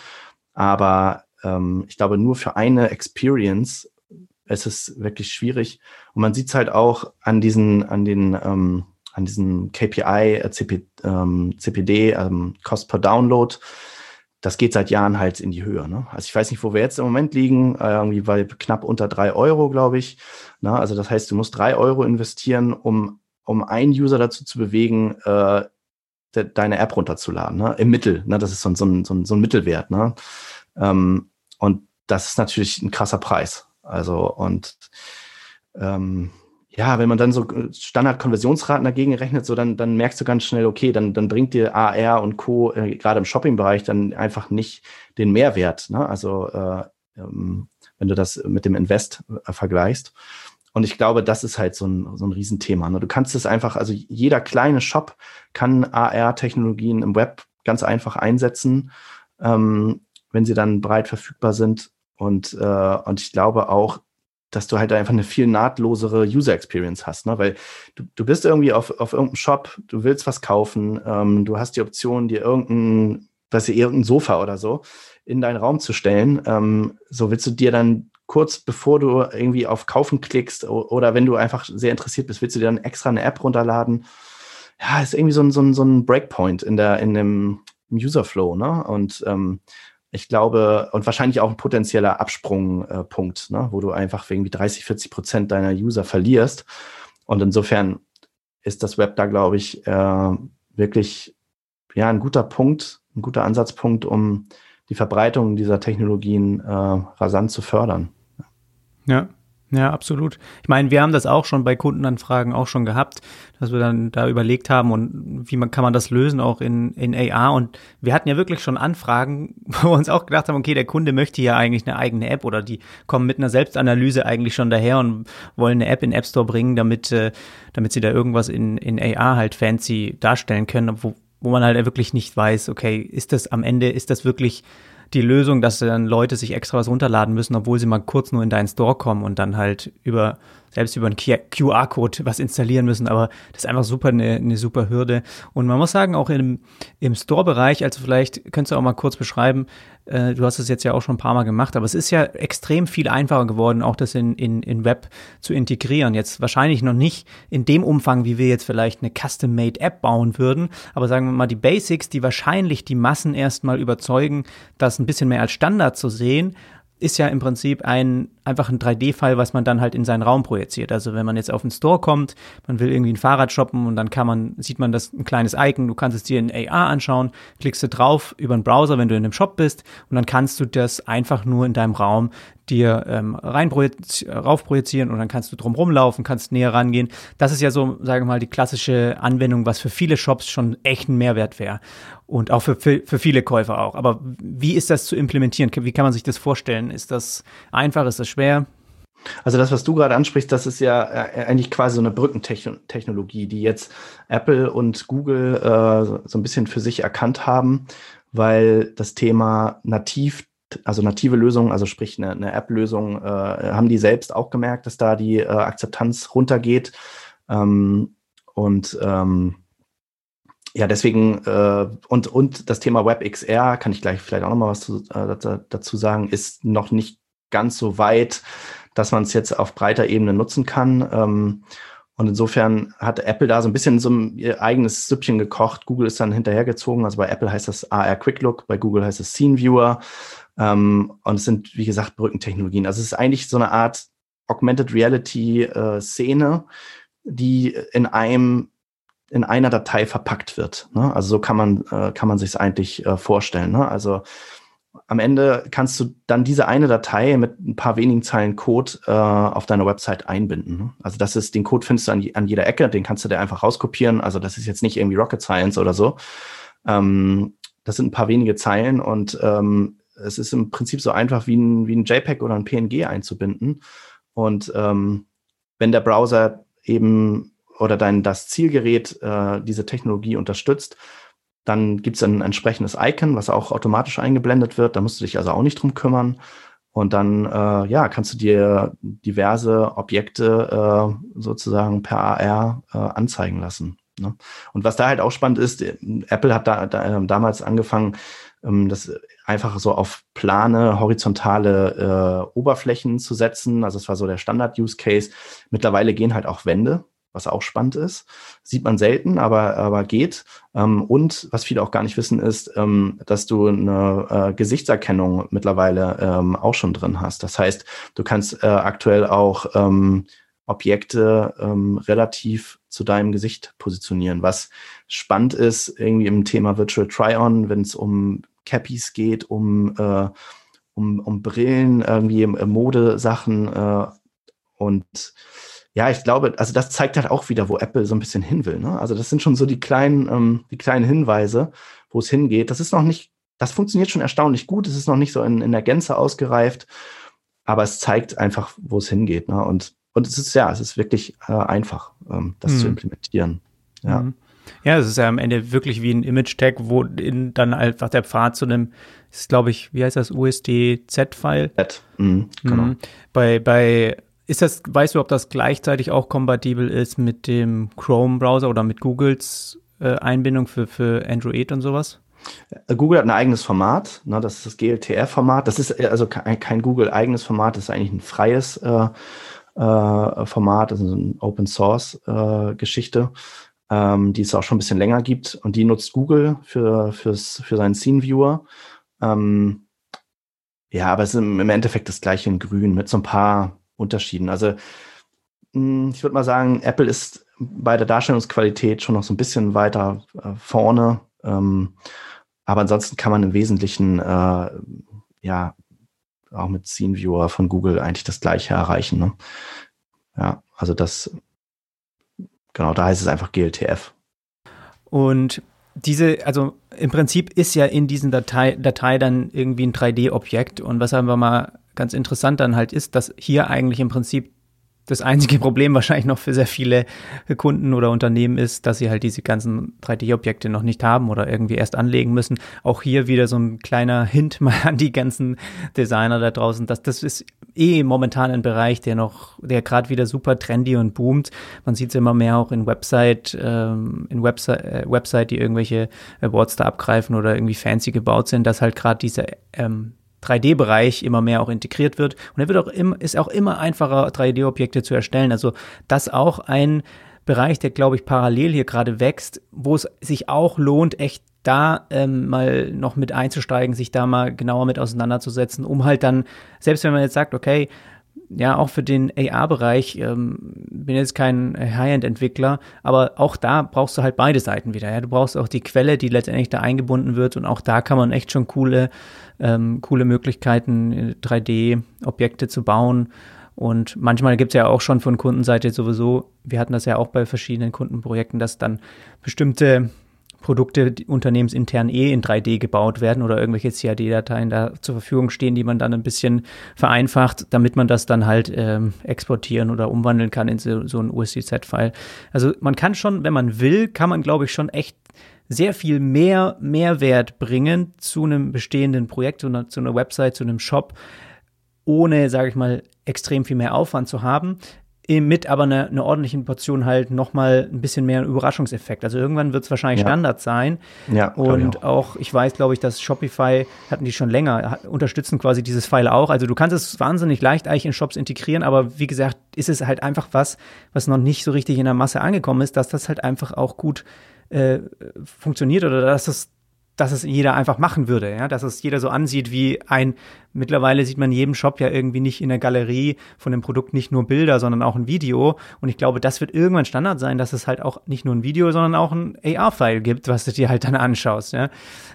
Aber ich glaube, nur für eine Experience ist es wirklich schwierig. Und man sieht es halt auch an diesen KPI, CPD, Cost per Download. Das geht seit Jahren halt in die Höhe. Ne? Also ich weiß nicht, wo wir jetzt im Moment liegen, irgendwie bei knapp unter 3 Euro, glaube ich. Na, also das heißt, du musst 3 Euro investieren, um einen User dazu zu bewegen, deine App runterzuladen, ne? Im Mittel. Ne? Das ist so ein Mittelwert. Ne? Und das ist natürlich ein krasser Preis. Also und ja, wenn man dann so Standard-Konversionsraten dagegen rechnet, so dann merkst du ganz schnell, okay, dann bringt dir AR und Co. Gerade im Shopping-Bereich dann einfach nicht den Mehrwert. Ne? Also wenn du das mit dem Invest vergleichst. Und ich glaube, das ist halt so ein Riesenthema. Ne? Du kannst es einfach, also jeder kleine Shop kann AR-Technologien im Web ganz einfach einsetzen, wenn sie dann breit verfügbar sind. Und ich glaube auch, dass du halt einfach eine viel nahtlosere User-Experience hast. Ne? Weil du bist irgendwie auf irgendeinem Shop, du willst was kaufen, du hast die Option, dir irgendein Sofa oder so in deinen Raum zu stellen. So willst du dir dann kurz bevor du irgendwie auf Kaufen klickst oder wenn du einfach sehr interessiert bist, willst du dir dann extra eine App runterladen. Ja, ist irgendwie so ein Breakpoint in dem Userflow. Ne? Und ich glaube, und wahrscheinlich auch ein potenzieller Absprungpunkt, ne, wo du einfach irgendwie 30-40% deiner User verlierst. Und insofern ist das Web da, glaube ich, wirklich ja, ein guter Punkt, ein guter Ansatzpunkt, um die Verbreitung dieser Technologien rasant zu fördern. Ja. Ja, absolut. Ich meine, wir haben das auch schon bei Kundenanfragen auch schon gehabt, dass wir dann da überlegt haben und kann man das lösen auch in AR, und wir hatten ja wirklich schon Anfragen, wo wir uns auch gedacht haben, okay, der Kunde möchte ja eigentlich eine eigene App oder die kommen mit einer Selbstanalyse eigentlich schon daher und wollen eine App in den App Store bringen, damit sie da irgendwas in AR halt fancy darstellen können, wo man halt wirklich nicht weiß, okay, ist das wirklich die Lösung, dass dann Leute sich extra was runterladen müssen, obwohl sie mal kurz nur in deinen Store kommen und dann halt selbst über einen QR-Code was installieren müssen. Aber das ist einfach super, eine super Hürde. Und man muss sagen, auch im Store-Bereich, also vielleicht könntest du auch mal kurz beschreiben, du hast es jetzt ja auch schon ein paar Mal gemacht, aber es ist ja extrem viel einfacher geworden, auch das in Web zu integrieren. Jetzt wahrscheinlich noch nicht in dem Umfang, wie wir jetzt vielleicht eine Custom-Made-App bauen würden, aber sagen wir mal die Basics, die wahrscheinlich die Massen erstmal überzeugen, das ein bisschen mehr als Standard zu sehen, ist ja im Prinzip einfach ein 3D-Fall, was man dann halt in seinen Raum projiziert. Also wenn man jetzt auf den Store kommt, man will irgendwie ein Fahrrad shoppen und dann sieht man das ein kleines Icon, du kannst es dir in AR anschauen, klickst du drauf über einen Browser, wenn du in einem Shop bist, und dann kannst du das einfach nur in deinem Raum dir raufprojizieren und dann kannst du drum rumlaufen, kannst näher rangehen. Das ist ja so, sagen wir mal, die klassische Anwendung, was für viele Shops schon echt ein Mehrwert wäre und auch für viele Käufer auch. Aber wie ist das zu implementieren? Wie kann man sich das vorstellen? Ist das einfach? Ist das schwer? Also das, was du gerade ansprichst, das ist ja eigentlich quasi so eine Brückentechnologie, die jetzt Apple und Google so ein bisschen für sich erkannt haben, weil das Thema native Lösungen, also sprich eine App-Lösung, haben die selbst auch gemerkt, dass da die Akzeptanz runtergeht. Deswegen, und das Thema WebXR, kann ich gleich vielleicht auch nochmal was dazu sagen, ist noch nicht ganz so weit, dass man es jetzt auf breiter Ebene nutzen kann. Und insofern hat Apple da so ein bisschen so ihr eigenes Süppchen gekocht. Google ist dann hinterhergezogen. Also bei Apple heißt das AR Quick Look, bei Google heißt es Scene Viewer. Und es sind, wie gesagt, Brückentechnologien. Also es ist eigentlich so eine Art Augmented Reality Szene, die in einer Datei verpackt wird. Ne? Also so kann man sich's eigentlich vorstellen. Ne? Also am Ende kannst du dann diese eine Datei mit ein paar wenigen Zeilen Code auf deiner Website einbinden, ne? Also das ist, den Code findest du an jeder Ecke, den kannst du dir einfach rauskopieren. Also das ist jetzt nicht irgendwie Rocket Science oder so. Das sind ein paar wenige Zeilen und es ist im Prinzip so einfach wie ein JPEG oder ein PNG einzubinden. Und wenn der Browser eben oder das Zielgerät diese Technologie unterstützt, dann gibt es ein entsprechendes Icon, was auch automatisch eingeblendet wird. Da musst du dich also auch nicht drum kümmern. Und dann kannst du dir diverse Objekte sozusagen per AR anzeigen lassen, ne? Und was da halt auch spannend ist, Apple hat damals angefangen, das einfach so auf plane, horizontale Oberflächen zu setzen. Also das war so der Standard-Use-Case. Mittlerweile gehen halt auch Wände, was auch spannend ist. Sieht man selten, aber geht. Und was viele auch gar nicht wissen, ist, dass du eine Gesichtserkennung mittlerweile auch schon drin hast. Das heißt, du kannst aktuell auch Objekte relativ zu deinem Gesicht positionieren. Was spannend ist, irgendwie im Thema Virtual Try-On, wenn es um Cappies geht, um Brillen, irgendwie Modesachen und ja, ich glaube, also das zeigt halt auch wieder, wo Apple so ein bisschen hin will, ne? Also das sind schon so die kleinen Hinweise, wo es hingeht. Das ist noch nicht, das funktioniert schon erstaunlich gut. Es ist noch nicht so in der Gänze ausgereift, aber es zeigt einfach, wo es hingeht, ne? Und es ist wirklich einfach, das zu implementieren. Ja. Mhm. Ja, es ist ja am Ende wirklich wie ein Image-Tag, wo dann einfach der Pfad zu einem, das ist, glaube ich, wie heißt das, USDZ-File? Genau. Weißt du, ob das gleichzeitig auch kompatibel ist mit dem Chrome-Browser oder mit Googles Einbindung für Android und sowas? Google hat ein eigenes Format, ne, das ist das GLTF-Format. Das ist also kein Google-eigenes Format, das ist eigentlich ein freies Format, also eine Open-Source-Geschichte, die es auch schon ein bisschen länger gibt. Und die nutzt Google für seinen Scene Viewer. Ja, aber es ist im Endeffekt das gleiche in Grün mit so ein paar Unterschieden. Also ich würde mal sagen, Apple ist bei der Darstellungsqualität schon noch so ein bisschen weiter vorne. Aber ansonsten kann man im Wesentlichen auch mit Scene Viewer von Google eigentlich das Gleiche erreichen, ne? Ja, also das, genau, da heißt es einfach GLTF. Und also im Prinzip ist ja in diesen Datei dann irgendwie ein 3D-Objekt. Und was haben wir mal ganz interessant dann halt ist, dass hier eigentlich im Prinzip das einzige Problem wahrscheinlich noch für sehr viele Kunden oder Unternehmen ist, dass sie halt diese ganzen 3D-Objekte noch nicht haben oder irgendwie erst anlegen müssen. Auch hier wieder so ein kleiner Hint mal an die ganzen Designer da draußen. Das ist eh momentan ein Bereich, der gerade wieder super trendy und boomt. Man sieht es immer mehr auch in Website, die irgendwelche Awards da abgreifen oder irgendwie fancy gebaut sind, dass halt gerade diese 3D-Bereich immer mehr auch integriert wird. Und er ist auch immer einfacher, 3D-Objekte zu erstellen. Also das auch ein Bereich, der, glaube ich, parallel hier gerade wächst, wo es sich auch lohnt, echt da mal noch mit einzusteigen, sich da mal genauer mit auseinanderzusetzen, um halt dann, selbst wenn man jetzt sagt, okay, ja, auch für den AR-Bereich, bin jetzt kein High-End-Entwickler, aber auch da brauchst du halt beide Seiten wieder. Ja? Du brauchst auch die Quelle, die letztendlich da eingebunden wird, und auch da kann man echt schon coole Möglichkeiten, 3D-Objekte zu bauen. Und manchmal gibt es ja auch schon von Kundenseite sowieso, wir hatten das ja auch bei verschiedenen Kundenprojekten, dass dann bestimmte Produkte unternehmensintern in 3D gebaut werden oder irgendwelche CAD-Dateien da zur Verfügung stehen, die man dann ein bisschen vereinfacht, damit man das dann halt exportieren oder umwandeln kann in so ein USDZ-File. Also man kann schon, wenn man will, kann man, glaube ich, schon echt sehr viel mehr Mehrwert bringen zu einem bestehenden Projekt, zu einer Website, zu einem Shop, ohne, sage ich mal, extrem viel mehr Aufwand zu haben, mit aber einer ordentlichen Portion halt nochmal ein bisschen mehr Überraschungseffekt. Also irgendwann wird es wahrscheinlich Standard sein. Ja, und auch, ich weiß, glaube ich, dass Shopify, hatten die schon länger, unterstützen quasi dieses File auch. Also du kannst es wahnsinnig leicht eigentlich in Shops integrieren, aber wie gesagt, ist es halt einfach was noch nicht so richtig in der Masse angekommen ist, dass das halt einfach auch gut funktioniert oder dass das dass es jeder einfach machen würde, ja, dass es jeder so ansieht wie ein, mittlerweile sieht man in jedem Shop ja irgendwie nicht in der Galerie von dem Produkt nicht nur Bilder, sondern auch ein Video, und ich glaube, das wird irgendwann Standard sein, dass es halt auch nicht nur ein Video, sondern auch ein AR-File gibt, was du dir halt dann anschaust, ja.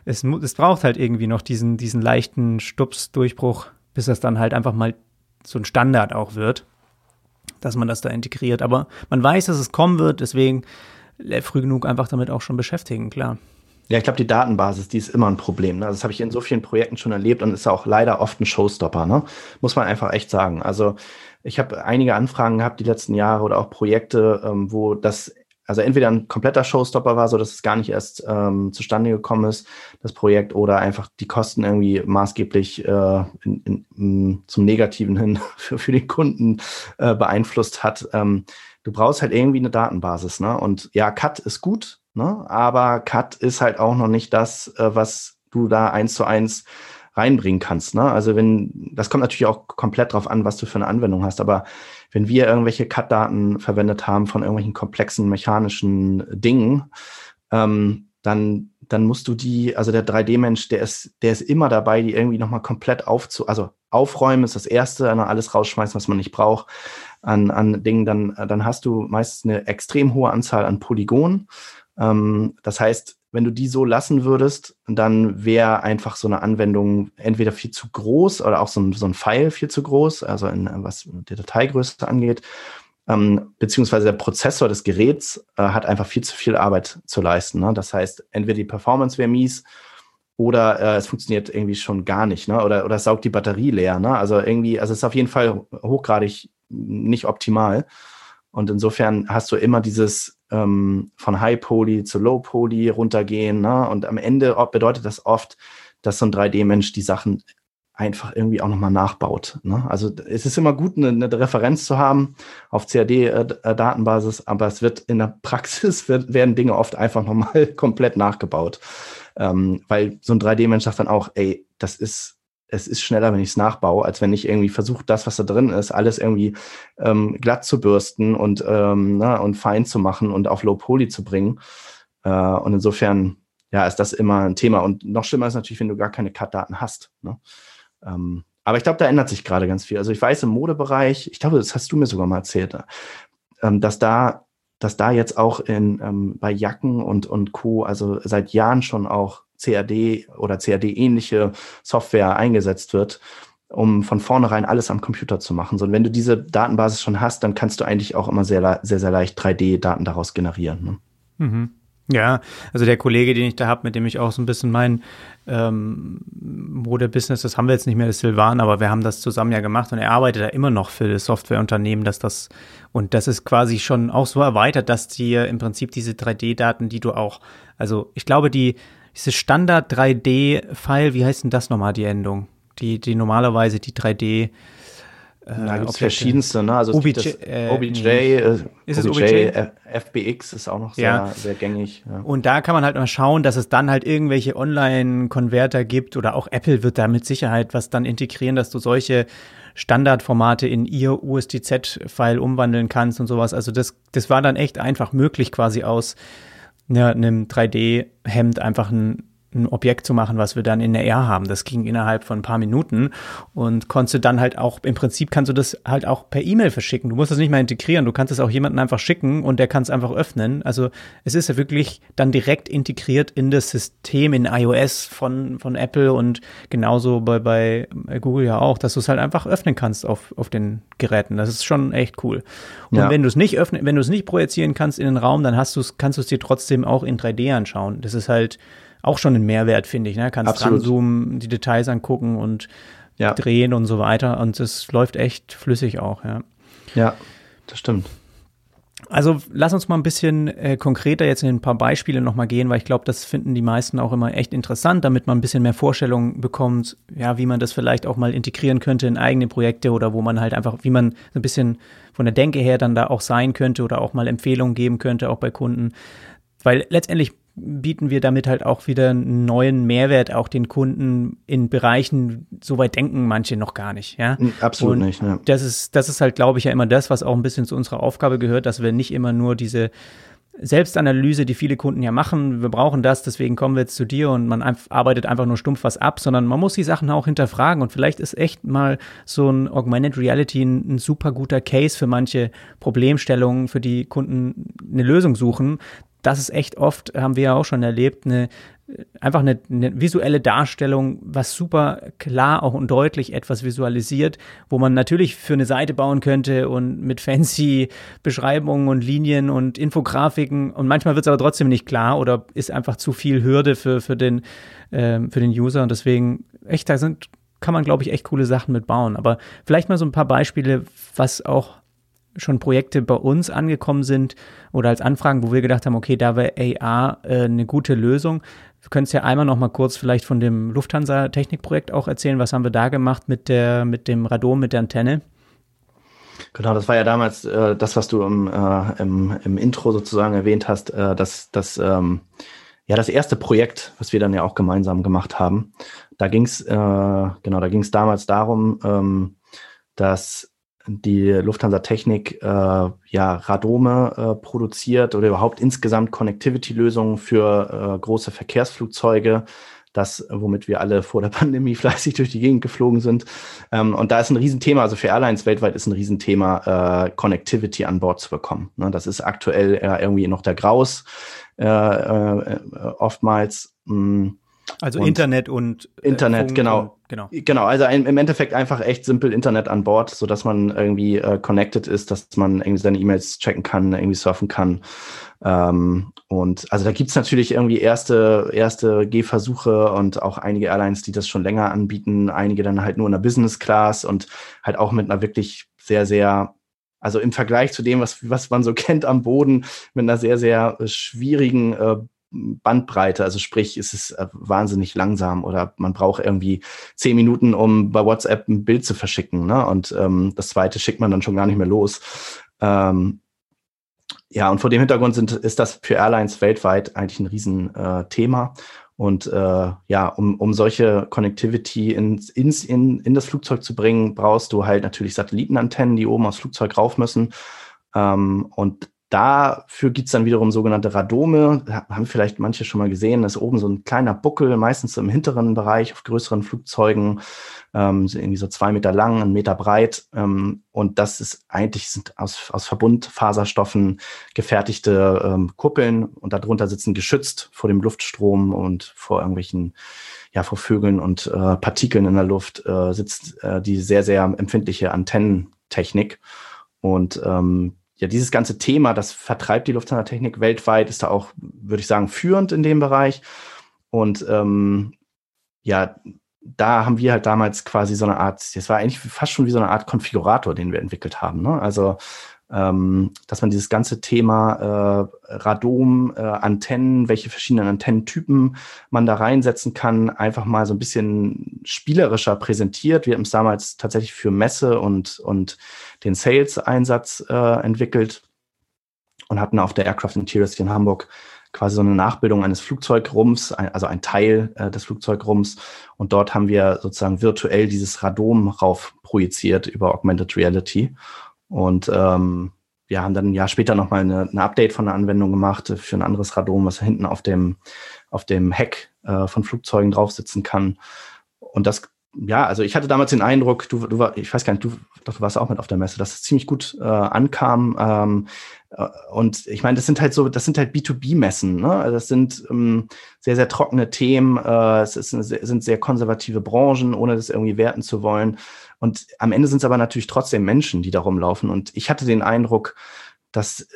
Es braucht halt irgendwie noch diesen leichten Stups-Durchbruch, bis das dann halt einfach mal so ein Standard auch wird, dass man das da integriert, aber man weiß, dass es kommen wird, deswegen früh genug einfach damit auch schon beschäftigen, klar. Ja, ich glaube, die Datenbasis, die ist immer ein Problem. Ne? Also das habe ich in so vielen Projekten schon erlebt und ist auch leider oft ein Showstopper, ne? Muss man einfach echt sagen. Also ich habe einige Anfragen gehabt die letzten Jahre oder auch Projekte, wo das also entweder ein kompletter Showstopper war, sodass es gar nicht erst zustande gekommen ist, das Projekt, oder einfach die Kosten irgendwie maßgeblich zum Negativen hin für den Kunden beeinflusst hat. Du brauchst halt irgendwie eine Datenbasis, ne? Und ja, Cut ist gut, ne? Aber Cut ist halt auch noch nicht das, was du da 1:1 reinbringen kannst, ne? Also das kommt natürlich auch komplett drauf an, was du für eine Anwendung hast, aber wenn wir irgendwelche Cut-Daten verwendet haben von irgendwelchen komplexen mechanischen Dingen, dann musst du also der 3D-Mensch, der ist immer dabei, die irgendwie nochmal komplett aufräumen ist das Erste, dann alles rausschmeißen, was man nicht braucht an Dingen, dann hast du meistens eine extrem hohe Anzahl an Polygonen. Das heißt, wenn du die so lassen würdest, dann wäre einfach so eine Anwendung entweder viel zu groß oder auch so ein File viel zu groß, also was die Dateigröße angeht, beziehungsweise der Prozessor des Geräts hat einfach viel zu viel Arbeit zu leisten. Ne? Das heißt, entweder die Performance wäre mies oder es funktioniert irgendwie schon gar nicht, ne? Oder es saugt die Batterie leer. Ne? Also irgendwie, es ist auf jeden Fall hochgradig nicht optimal. Und insofern hast du immer dieses von High-Poly zu Low-Poly runtergehen. Ne? Und am Ende bedeutet das oft, dass so ein 3D-Mensch die Sachen einfach irgendwie auch nochmal nachbaut. Ne? Also es ist immer gut, eine Referenz zu haben auf CAD-Datenbasis, aber es wird in der Praxis, werden Dinge oft einfach nochmal komplett nachgebaut. Weil so ein 3D-Mensch sagt dann auch, ey, es ist schneller, wenn ich es nachbaue, als wenn ich irgendwie versuche, das, was da drin ist, alles irgendwie glatt zu bürsten und fein zu machen und auf Low Poly zu bringen. Und insofern, ja, ist das immer ein Thema. Und noch schlimmer ist natürlich, wenn du gar keine Cut-Daten hast. Ne? Aber ich glaube, da ändert sich gerade ganz viel. Also ich weiß, im Modebereich, ich glaube, das hast du mir sogar mal erzählt, dass da jetzt auch bei Jacken und Co., also seit Jahren schon auch CAD oder CAD-ähnliche Software eingesetzt wird, um von vornherein alles am Computer zu machen. So, und wenn du diese Datenbasis schon hast, dann kannst du eigentlich auch immer sehr, sehr, sehr leicht 3D-Daten daraus generieren. Ne? Mhm. Ja, also der Kollege, den ich da habe, mit dem ich auch so ein bisschen mein Mode-Business, das haben wir jetzt nicht mehr, das Silvan, aber wir haben das zusammen ja gemacht und er arbeitet da immer noch für das Softwareunternehmen, und das ist quasi schon auch so erweitert, dass dir im Prinzip diese 3D-Daten, die du auch, also ich glaube, dieses Standard 3D-File, wie heißt denn das nochmal, die Endung? Die normalerweise die 3D. Da gibt es verschiedenste, ne? Also OBJ, FBX ist auch noch sehr, ja, sehr gängig. Ja. Und da kann man halt mal schauen, dass es dann halt irgendwelche Online-Konverter gibt, oder auch Apple wird da mit Sicherheit was dann integrieren, dass du solche Standardformate in ihr USDZ-File umwandeln kannst und sowas. Also das war dann echt einfach möglich, quasi aus einem 3D-Hemd einfach ein Objekt zu machen, was wir dann in der AR haben. Das ging innerhalb von ein paar Minuten und konntest du dann halt auch, im Prinzip kannst du das halt auch per E-Mail verschicken. Du musst das nicht mal integrieren, du kannst es auch jemandem einfach schicken und der kann es einfach öffnen. Also es ist ja wirklich dann direkt integriert in das System, in iOS von Apple, und genauso bei Google ja auch, dass du es halt einfach öffnen kannst auf den Geräten. Das ist schon echt cool. Und ja, wenn du es nicht öffnen, wenn du es nicht projizieren kannst in den Raum, dann kannst du es dir trotzdem auch in 3D anschauen. Das ist halt auch schon einen Mehrwert, finde ich. Ne? Kannst ranzoomen, die Details angucken und ja, drehen und so weiter. Und es läuft echt flüssig auch. Ja, ja, das stimmt. Also lass uns mal ein bisschen konkreter jetzt in ein paar Beispiele nochmal gehen, weil ich glaube, das finden die meisten auch immer echt interessant, damit man ein bisschen mehr Vorstellung bekommt, ja, wie man das vielleicht auch mal integrieren könnte in eigene Projekte, oder wo man halt einfach, wie man so ein bisschen von der Denke her dann da auch sein könnte oder auch mal Empfehlungen geben könnte, auch bei Kunden. Weil letztendlich bieten wir damit halt auch wieder einen neuen Mehrwert, auch den Kunden in Bereichen, so weit denken manche noch gar nicht. Ja? Absolut und nicht. Ne. Das ist halt, glaube ich, ja immer das, was auch ein bisschen zu unserer Aufgabe gehört, dass wir nicht immer nur diese Selbstanalyse, die viele Kunden ja machen, wir brauchen das, deswegen kommen wir jetzt zu dir und man arbeitet einfach nur stumpf was ab, sondern man muss die Sachen auch hinterfragen und vielleicht ist echt mal so ein Augmented Reality ein super guter Case für manche Problemstellungen, für die Kunden eine Lösung suchen. Das ist echt oft, haben wir ja auch schon erlebt, eine visuelle Darstellung, was super klar auch und deutlich etwas visualisiert, wo man natürlich für eine Seite bauen könnte und mit fancy Beschreibungen und Linien und Infografiken und manchmal wird es aber trotzdem nicht klar oder ist einfach zu viel Hürde für den User und deswegen echt, kann man, glaube ich, echt coole Sachen mit bauen. Aber vielleicht mal so ein paar Beispiele, was auch schon Projekte bei uns angekommen sind oder als Anfragen, wo wir gedacht haben, okay, da wäre AR eine gute Lösung. Wir können es ja einmal noch mal kurz vielleicht von dem Lufthansa Technik-Projekt auch erzählen. Was haben wir da gemacht mit dem Radom, mit der Antenne? Genau, das war ja damals das, was du im Intro sozusagen erwähnt hast, das erste Projekt, was wir dann ja auch gemeinsam gemacht haben. Da ging es damals darum, dass die Lufthansa Technik Radome produziert oder überhaupt insgesamt Connectivity-Lösungen für große Verkehrsflugzeuge, das, womit wir alle vor der Pandemie fleißig durch die Gegend geflogen sind. Und da ist ein Riesenthema, also für Airlines weltweit ist ein Riesenthema, Connectivity an Bord zu bekommen. Ne, das ist aktuell irgendwie noch der Graus oftmals. Also und Internet, Funk, genau. Genau, also im Endeffekt einfach echt simpel Internet an Bord, sodass man irgendwie connected ist, dass man irgendwie seine E-Mails checken kann, irgendwie surfen kann. Und also da gibt es natürlich irgendwie erste Gehversuche und auch einige Airlines, die das schon länger anbieten, einige dann halt nur in der Business Class und halt auch mit einer wirklich sehr, sehr, also im Vergleich zu dem, was man so kennt am Boden, mit einer sehr, sehr schwierigen Bandbreite, also sprich, es ist wahnsinnig langsam oder man braucht irgendwie 10 Minuten, um bei WhatsApp ein Bild zu verschicken, ne? Und das zweite schickt man dann schon gar nicht mehr los. Und vor dem Hintergrund ist das für Airlines weltweit eigentlich ein Riesenthema. Und um solche Connectivity in das Flugzeug zu bringen, brauchst du halt natürlich Satellitenantennen, die oben aufs Flugzeug rauf müssen. Dafür gibt es dann wiederum sogenannte Radome, haben vielleicht manche schon mal gesehen, da ist oben so ein kleiner Buckel, meistens im hinteren Bereich auf größeren Flugzeugen, irgendwie so 2 Meter lang, 1 Meter breit. Und das ist eigentlich aus Verbundfaserstoffen gefertigte Kuppeln und darunter sitzen geschützt vor dem Luftstrom und vor irgendwelchen, vor Vögeln und Partikeln in der Luft sitzt die sehr, sehr empfindliche Antennentechnik. Und dieses ganze Thema, das vertreibt die Lufthansa Technik weltweit, ist da auch, würde ich sagen, führend in dem Bereich. Und da haben wir halt damals quasi so eine Art, das war eigentlich fast schon wie so eine Art Konfigurator, den wir entwickelt haben, ne? Also, dass man dieses ganze Thema Radom, Antennen, welche verschiedenen Antennentypen man da reinsetzen kann, einfach mal so ein bisschen spielerischer präsentiert. Wir haben es damals tatsächlich für Messe und den Sales-Einsatz entwickelt und hatten auf der Aircraft Interiors hier in Hamburg quasi so eine Nachbildung eines Flugzeugrumpfs, also ein Teil des Flugzeugrumpfs. Und dort haben wir sozusagen virtuell dieses Radom rauf projiziert über Augmented Reality. Und wir haben dann ein Jahr später nochmal ein Update von der Anwendung gemacht für ein anderes Radom, was hinten auf dem Heck von Flugzeugen drauf sitzen kann. Und das, ich hatte damals den Eindruck, du warst auch mit auf der Messe, dass es ziemlich gut ankam. Und ich meine, das sind halt B2B-Messen, ne? Also das sind sehr, sehr trockene Themen, es sind sehr konservative Branchen, ohne das irgendwie werten zu wollen. Und am Ende sind es aber natürlich trotzdem Menschen, die da rumlaufen. Und ich hatte den Eindruck, dass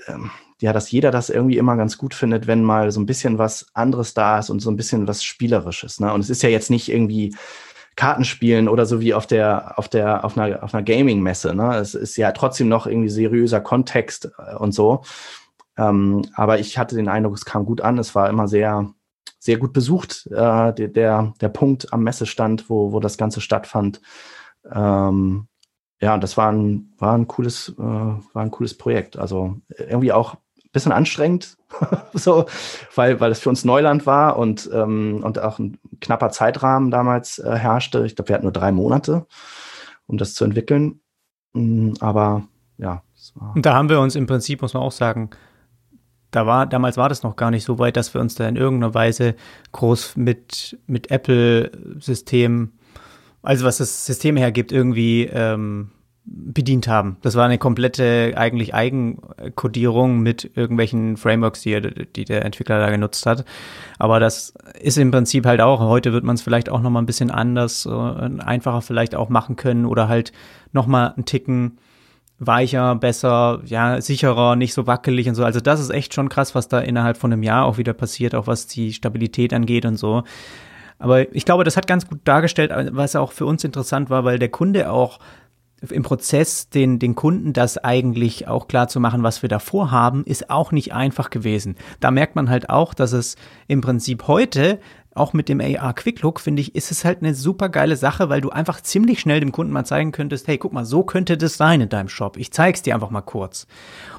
dass jeder das irgendwie immer ganz gut findet, wenn mal so ein bisschen was anderes da ist und so ein bisschen was Spielerisches, ne? Und es ist ja jetzt nicht irgendwie Kartenspielen oder so wie auf einer Gaming-Messe, ne? Es ist ja trotzdem noch irgendwie seriöser Kontext und so. Aber ich hatte den Eindruck, es kam gut an. Es war immer sehr, sehr gut besucht, der Punkt am Messestand, wo das Ganze stattfand. Das war ein cooles Projekt. Also irgendwie auch bisschen anstrengend, so, weil das für uns Neuland war und auch ein knapper Zeitrahmen damals herrschte. Ich glaube, wir hatten nur 3 Monate, um das zu entwickeln. Aber ja. Und da haben wir uns im Prinzip, muss man auch sagen, damals war das noch gar nicht so weit, dass wir uns da in irgendeiner Weise groß mit Apple-System, also was das System hergibt, irgendwie bedient haben. Das war eine komplette eigentlich Eigenkodierung mit irgendwelchen Frameworks, die der Entwickler da genutzt hat. Aber das ist im Prinzip halt auch, heute wird man es vielleicht auch nochmal ein bisschen anders, einfacher vielleicht auch machen können oder halt nochmal einen Ticken weicher, besser, ja, sicherer, nicht so wackelig und so. Also das ist echt schon krass, was da innerhalb von einem Jahr auch wieder passiert, auch was die Stabilität angeht und so. Aber ich glaube, das hat ganz gut dargestellt, was auch für uns interessant war, weil der Kunde auch im Prozess, den Kunden das eigentlich auch klar zu machen, was wir da vorhaben, ist auch nicht einfach gewesen. Da merkt man halt auch, dass es im Prinzip heute, auch mit dem AR Quick Look, finde ich, ist es halt eine super geile Sache, weil du einfach ziemlich schnell dem Kunden mal zeigen könntest, hey, guck mal, so könnte das sein in deinem Shop. Ich zeig's dir einfach mal kurz.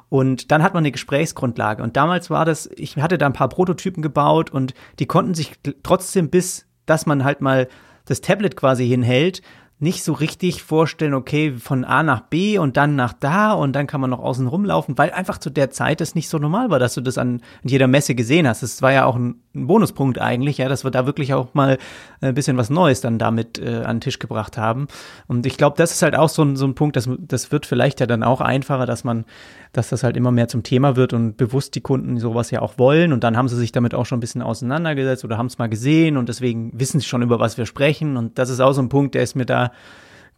Und dann hat man eine Gesprächsgrundlage. Und damals war das, ich hatte da ein paar Prototypen gebaut und die konnten sich trotzdem, bis dass man halt mal das Tablet quasi hinhält, nicht so richtig vorstellen, okay, von A nach B und dann nach da und dann kann man noch außen rumlaufen, weil einfach zu der Zeit das nicht so normal war, dass du das an jeder Messe gesehen hast. Das war ja auch ein Bonuspunkt eigentlich, ja, dass wir da wirklich auch mal ein bisschen was Neues dann damit an den Tisch gebracht haben. Und ich glaube, das ist halt auch so ein Punkt, das wird vielleicht ja dann auch einfacher, dass das halt immer mehr zum Thema wird und bewusst die Kunden sowas ja auch wollen und dann haben sie sich damit auch schon ein bisschen auseinandergesetzt oder haben es mal gesehen und deswegen wissen sie schon, über was wir sprechen. Und das ist auch so ein Punkt, der ist mir da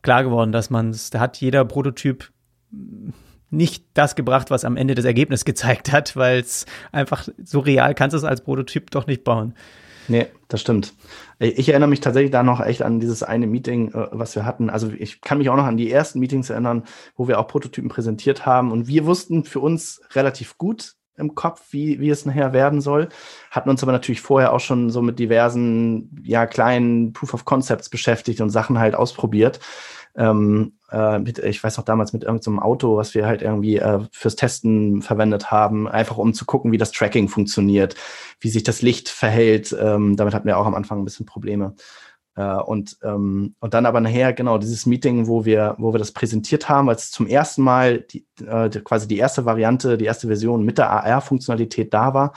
klar geworden, dass da hat jeder Prototyp nicht das gebracht, was am Ende das Ergebnis gezeigt hat, weil es einfach so real kannst du es als Prototyp doch nicht bauen. Nee, das stimmt. Ich erinnere mich tatsächlich da noch echt an dieses eine Meeting, was wir hatten. Also ich kann mich auch noch an die ersten Meetings erinnern, wo wir auch Prototypen präsentiert haben und wir wussten für uns relativ gut im Kopf, wie es nachher werden soll. Hatten uns aber natürlich vorher auch schon so mit diversen, ja, kleinen Proof of Concepts beschäftigt und Sachen halt ausprobiert. Ich weiß noch damals mit irgendeinem Auto, was wir halt irgendwie fürs Testen verwendet haben, einfach um zu gucken, wie das Tracking funktioniert, wie sich das Licht verhält. Damit hatten wir auch am Anfang ein bisschen Probleme. Und dann aber nachher, genau, dieses Meeting, wo wir das präsentiert haben, als zum ersten Mal quasi die erste Variante, die erste Version mit der AR-Funktionalität da war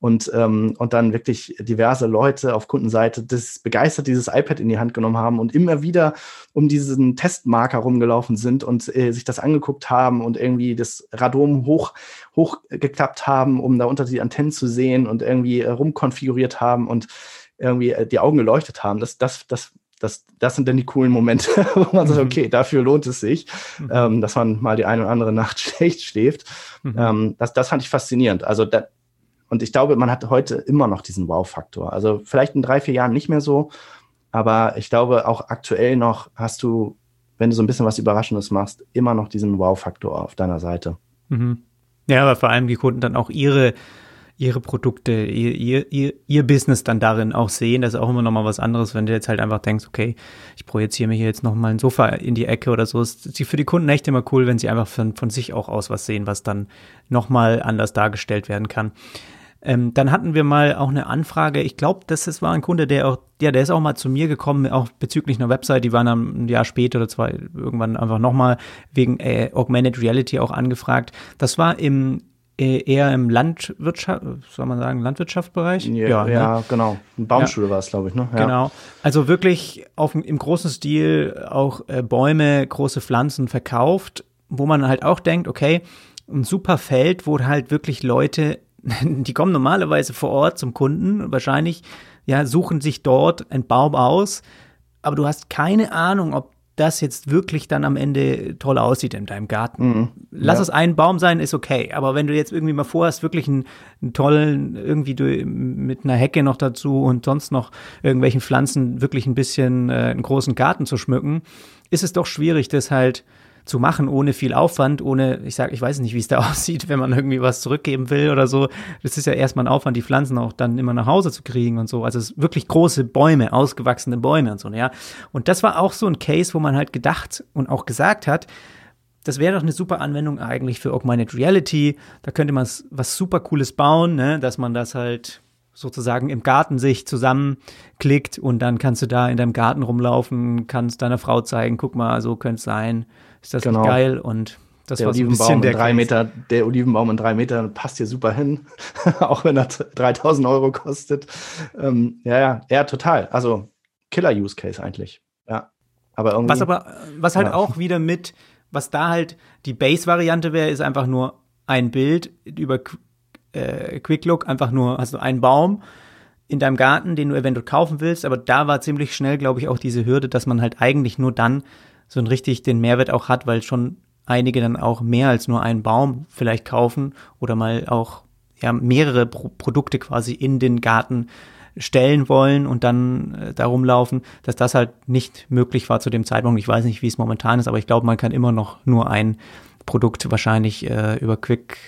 und dann wirklich diverse Leute auf Kundenseite begeistert dieses iPad in die Hand genommen haben und immer wieder um diesen Testmarker rumgelaufen sind und sich das angeguckt haben und irgendwie das Radom hochgeklappt haben, um da unter die Antennen zu sehen und irgendwie rumkonfiguriert haben und irgendwie die Augen geleuchtet haben, das sind dann die coolen Momente, wo man sagt, okay, dafür lohnt es sich, dass man mal die eine oder andere Nacht schlecht schläft. Das fand ich faszinierend. Also und ich glaube, man hat heute immer noch diesen Wow-Faktor. Also vielleicht in 3-4 Jahren nicht mehr so, aber ich glaube, auch aktuell noch hast du, wenn du so ein bisschen was Überraschendes machst, immer noch diesen Wow-Faktor auf deiner Seite. Mhm. Ja, aber vor allem die Kunden dann auch ihre Produkte, ihr Business dann darin auch sehen. Das ist auch immer nochmal was anderes, wenn du jetzt halt einfach denkst, okay, ich projiziere mir hier jetzt nochmal ein Sofa in die Ecke oder so. Ist für die Kunden echt immer cool, wenn sie einfach von sich auch aus was sehen, was dann nochmal anders dargestellt werden kann. Dann hatten wir mal auch eine Anfrage. Ich glaube, das war ein Kunde, der ist auch mal zu mir gekommen, auch bezüglich einer Website. Die waren ein Jahr später oder 2 irgendwann einfach nochmal wegen Augmented Reality auch angefragt. Das war eher im Landwirtschaftsbereich? Ja, ja, ne? Genau. Baumschule war es, glaube ich, ne? Ja. Genau. Also wirklich im großen Stil auch Bäume, große Pflanzen verkauft, wo man halt auch denkt, okay, ein super Feld, wo halt wirklich Leute, die kommen normalerweise vor Ort zum Kunden, wahrscheinlich, ja, suchen sich dort einen Baum aus, aber du hast keine Ahnung, ob das jetzt wirklich dann am Ende toll aussieht in deinem Garten. Lass es einen Baum sein, ist okay. Aber wenn du jetzt irgendwie mal vorhast, wirklich einen tollen, irgendwie mit einer Hecke noch dazu und sonst noch irgendwelchen Pflanzen wirklich ein bisschen einen großen Garten zu schmücken, ist es doch schwierig, das halt zu machen, ohne viel Aufwand, ich weiß nicht, wie es da aussieht, wenn man irgendwie was zurückgeben will oder so. Das ist ja erstmal ein Aufwand, die Pflanzen auch dann immer nach Hause zu kriegen und so. Also es wirklich große Bäume, ausgewachsene Bäume und so, ja. Und das war auch so ein Case, wo man halt gedacht und auch gesagt hat, Das wäre doch eine super Anwendung eigentlich für Augmented Reality. Da könnte man was super Cooles bauen, ne? Dass man das halt sozusagen im Garten sich zusammenklickt und dann kannst du da in deinem Garten rumlaufen, kannst deiner Frau zeigen, guck mal, so könnte es sein. Ist das nicht geil? Und das der war so ein bisschen der 3 Meter, der Olivenbaum in 3 Metern passt hier super hin, auch wenn er 3.000 Euro kostet. Ja, total. Also Killer-Use-Case eigentlich. Ja, aber irgendwie. Was halt auch wieder mit, was da halt die Base-Variante wäre, ist einfach nur ein Bild über Quick Look, einfach nur hast du einen Baum in deinem Garten, den du eventuell kaufen willst. Aber da war ziemlich schnell, glaube ich, auch diese Hürde, dass man halt eigentlich nur dann so einen richtig den Mehrwert auch hat, weil schon einige dann auch mehr als nur einen Baum vielleicht kaufen oder mal auch mehrere Produkte quasi in den Garten stellen wollen und dann da rumlaufen, dass das halt nicht möglich war zu dem Zeitpunkt. Ich weiß nicht, wie es momentan ist, aber ich glaube, man kann immer noch nur ein Produkt wahrscheinlich über Quick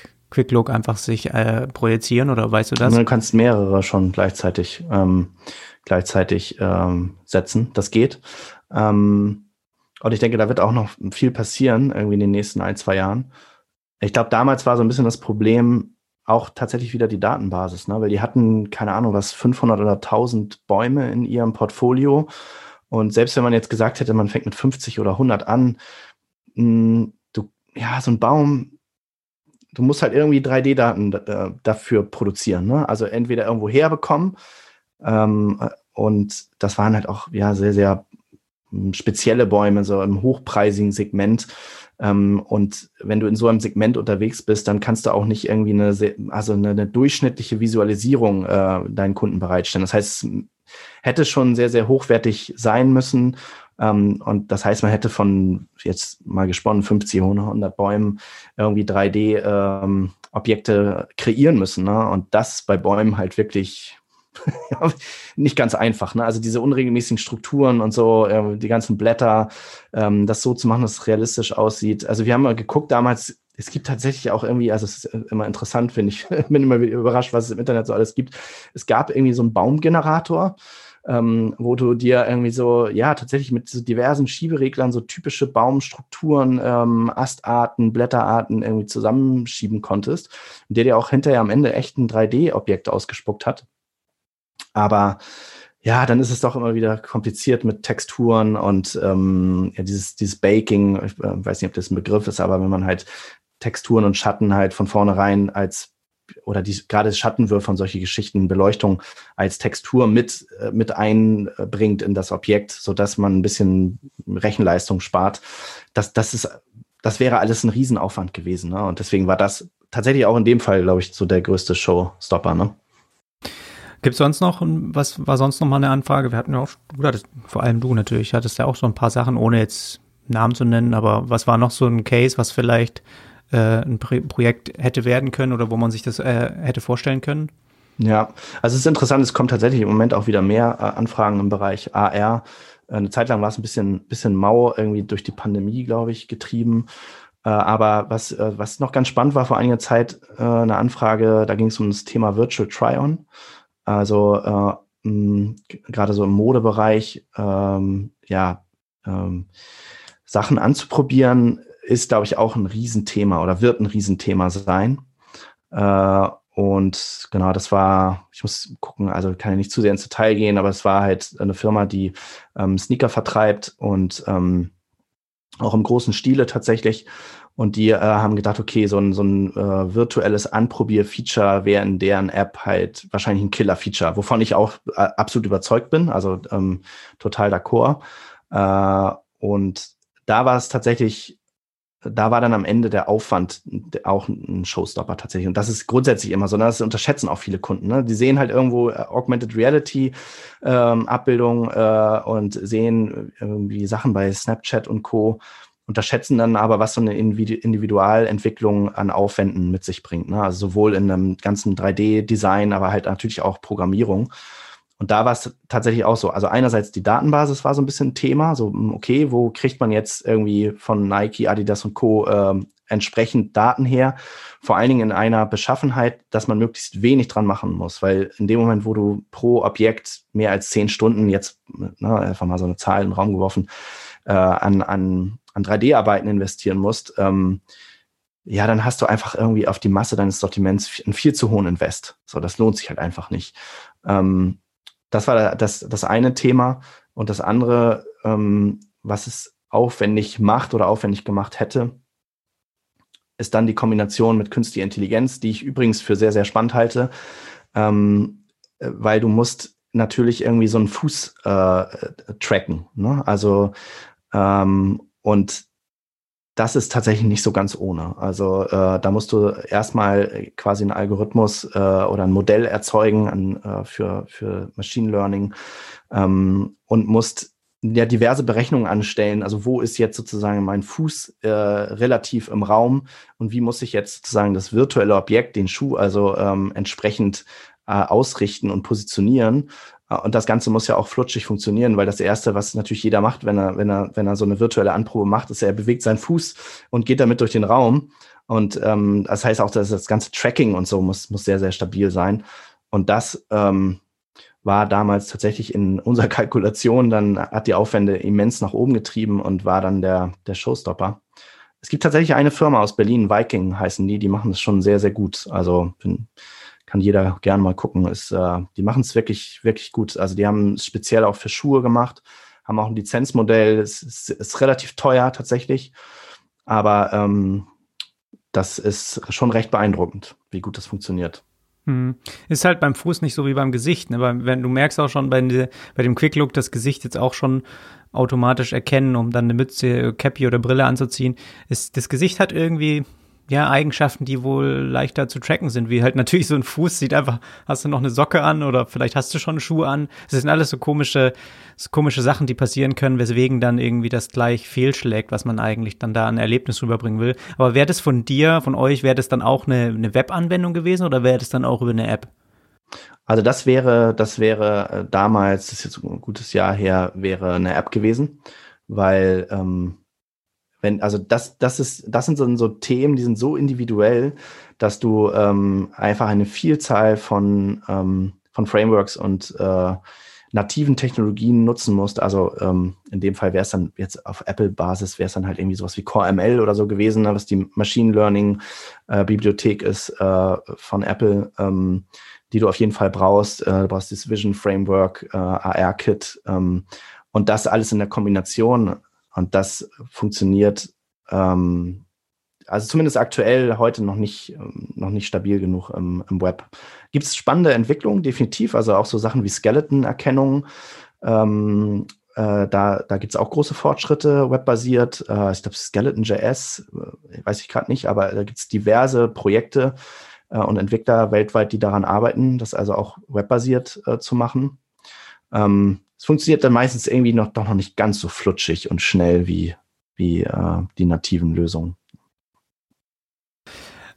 Look einfach sich projizieren, oder weißt du das? Du kannst mehrere schon gleichzeitig setzen. Das geht. Und ich denke, da wird auch noch viel passieren, irgendwie in den nächsten 1-2 Jahren. Ich glaube, damals war so ein bisschen das Problem auch tatsächlich wieder die Datenbasis, ne? Weil die hatten, keine Ahnung, was 500 oder 1000 Bäume in ihrem Portfolio. Und selbst wenn man jetzt gesagt hätte, man fängt mit 50 oder 100 an, so ein Baum, du musst halt irgendwie 3D-Daten dafür produzieren, ne? Also entweder irgendwo herbekommen. Und das waren halt auch sehr, sehr spezielle Bäume, so im hochpreisigen Segment. Und wenn du in so einem Segment unterwegs bist, dann kannst du auch nicht irgendwie eine durchschnittliche Visualisierung deinen Kunden bereitstellen. Das heißt, es hätte schon sehr, sehr hochwertig sein müssen. Und das heißt, man hätte von, jetzt mal gesponnen, 50, 100 Bäumen irgendwie 3D-Objekte kreieren müssen, ne? Und das bei Bäumen halt wirklich nicht ganz einfach, ne? Also diese unregelmäßigen Strukturen und so, die ganzen Blätter, das so zu machen, dass es realistisch aussieht. Also wir haben mal geguckt damals, es gibt tatsächlich auch irgendwie, also es ist immer interessant, finde ich, bin immer überrascht, was es im Internet so alles gibt. Es gab irgendwie so einen Baumgenerator, wo du dir irgendwie so, tatsächlich mit so diversen Schiebereglern so typische Baumstrukturen, Astarten, Blätterarten irgendwie zusammenschieben konntest, der dir auch hinterher am Ende echt ein 3D-Objekt ausgespuckt hat. Aber dann ist es doch immer wieder kompliziert mit Texturen und dieses Baking, ich weiß nicht, ob das ein Begriff ist, aber wenn man halt Texturen und Schatten halt von vornherein gerade Schattenwürfe und solche Geschichten, Beleuchtung als Textur mit einbringt in das Objekt, sodass man ein bisschen Rechenleistung spart, das wäre alles ein Riesenaufwand gewesen, ne? Und deswegen war das tatsächlich auch in dem Fall, glaube ich, so der größte Showstopper, ne? Gibt es sonst noch, was war sonst noch mal eine Anfrage? Wir hatten ja auch, vor allem du natürlich, hattest ja auch so ein paar Sachen, ohne jetzt Namen zu nennen, aber was war noch so ein Case, was vielleicht ein Projekt hätte werden können oder wo man sich das hätte vorstellen können? Ja, also es ist interessant, es kommt tatsächlich im Moment auch wieder mehr Anfragen im Bereich AR. Eine Zeit lang war es ein bisschen mau, irgendwie durch die Pandemie, glaube ich, getrieben. Aber was noch ganz spannend war vor einiger Zeit, eine Anfrage, da ging es um das Thema Virtual Try-On. Also gerade so im Modebereich, Sachen anzuprobieren, ist, glaube ich, auch ein Riesenthema oder wird ein Riesenthema sein. Und genau, das war, ich muss gucken, also kann ja nicht zu sehr ins Detail gehen, aber es war halt eine Firma, die Sneaker vertreibt und auch im großen Stile tatsächlich. Und die haben gedacht, okay, so ein virtuelles Anprobier-Feature wäre in deren App halt wahrscheinlich ein Killer-Feature, wovon ich auch absolut überzeugt bin, also total d'accord. Und da war es tatsächlich, da war dann am Ende der Aufwand auch ein Showstopper tatsächlich. Und das ist grundsätzlich immer so, das unterschätzen auch viele Kunden, ne? Die sehen halt irgendwo Augmented Reality Abbildung und sehen irgendwie Sachen bei Snapchat und Co., unterschätzen dann aber, was so eine Individualentwicklung an Aufwänden mit sich bringt, ne? Also sowohl in einem ganzen 3D-Design, aber halt natürlich auch Programmierung. Und da war es tatsächlich auch so. Also einerseits die Datenbasis war so ein bisschen Thema, so okay, wo kriegt man jetzt irgendwie von Nike, Adidas und Co. Entsprechend Daten her? Vor allen Dingen in einer Beschaffenheit, dass man möglichst wenig dran machen muss, weil in dem Moment, wo du pro Objekt mehr als 10 Stunden jetzt, einfach mal so eine Zahl in den Raum geworfen, an an 3D-Arbeiten investieren musst, ja, dann hast du einfach irgendwie auf die Masse deines Sortiments einen viel zu hohen Invest. So, das lohnt sich halt einfach nicht. Das war das eine Thema. Und das andere, was es aufwendig macht oder aufwendig gemacht hätte, ist dann die Kombination mit künstlicher Intelligenz, die ich übrigens für sehr, sehr spannend halte, weil du musst natürlich irgendwie so einen Fuß tracken, ne? Also und das ist tatsächlich nicht so ganz ohne. Also da musst du erstmal quasi einen Algorithmus oder ein Modell erzeugen für Machine Learning und musst ja diverse Berechnungen anstellen. Also wo ist jetzt sozusagen mein Fuß relativ im Raum und wie muss ich jetzt sozusagen das virtuelle Objekt, den Schuh, also entsprechend ausrichten und positionieren. Und das Ganze muss ja auch flutschig funktionieren, weil das Erste, was natürlich jeder macht, wenn er so eine virtuelle Anprobe macht, ist, er bewegt seinen Fuß und geht damit durch den Raum. Und das heißt auch, dass das ganze Tracking und so muss sehr, sehr stabil sein. Und das war damals tatsächlich in unserer Kalkulation, dann hat die Aufwände immens nach oben getrieben und war dann der Showstopper. Es gibt tatsächlich eine Firma aus Berlin, Viking heißen die machen das schon sehr, sehr gut. Also kann jeder gerne mal gucken. Die machen es wirklich, wirklich gut. Also die haben es speziell auch für Schuhe gemacht, haben auch ein Lizenzmodell. Es ist relativ teuer tatsächlich, aber das ist schon recht beeindruckend, wie gut das funktioniert. Ist halt beim Fuß nicht so wie beim Gesicht, ne? Weil wenn du merkst auch schon bei dem Quick Look das Gesicht jetzt auch schon automatisch erkennen, um dann eine Mütze, Cappy oder Brille anzuziehen, das Gesicht hat irgendwie ja Eigenschaften, die wohl leichter zu tracken sind, wie halt natürlich so ein Fuß sieht einfach, hast du noch eine Socke an oder vielleicht hast du schon einen Schuh an. Es sind alles so komische Sachen, die passieren können, weswegen dann irgendwie das gleich fehlschlägt, was man eigentlich dann da an Erlebnis rüberbringen will. Aber wäre das wäre das dann auch eine Web-Anwendung gewesen oder wäre das dann auch über eine App? Also das wäre damals, das ist jetzt ein gutes Jahr her, wäre eine App gewesen, weil das sind so Themen, die sind so individuell, dass du einfach eine Vielzahl von Frameworks und nativen Technologien nutzen musst. Also in dem Fall wäre es dann jetzt auf Apple-Basis halt irgendwie sowas wie Core ML oder so gewesen, was die Machine Learning Bibliothek ist von Apple, die du auf jeden Fall brauchst. Du brauchst das Vision Framework, AR Kit und das alles in der Kombination. Und das funktioniert, also zumindest aktuell heute noch nicht stabil genug im Web. Gibt es spannende Entwicklungen, definitiv, also auch so Sachen wie Skeleton-Erkennung. Da gibt es auch große Fortschritte, webbasiert. Ich glaube, Skeleton.js, weiß ich gerade nicht, aber da gibt es diverse Projekte und Entwickler weltweit, die daran arbeiten, das also auch webbasiert zu machen. Es funktioniert dann meistens irgendwie doch noch nicht ganz so flutschig und schnell wie die nativen Lösungen.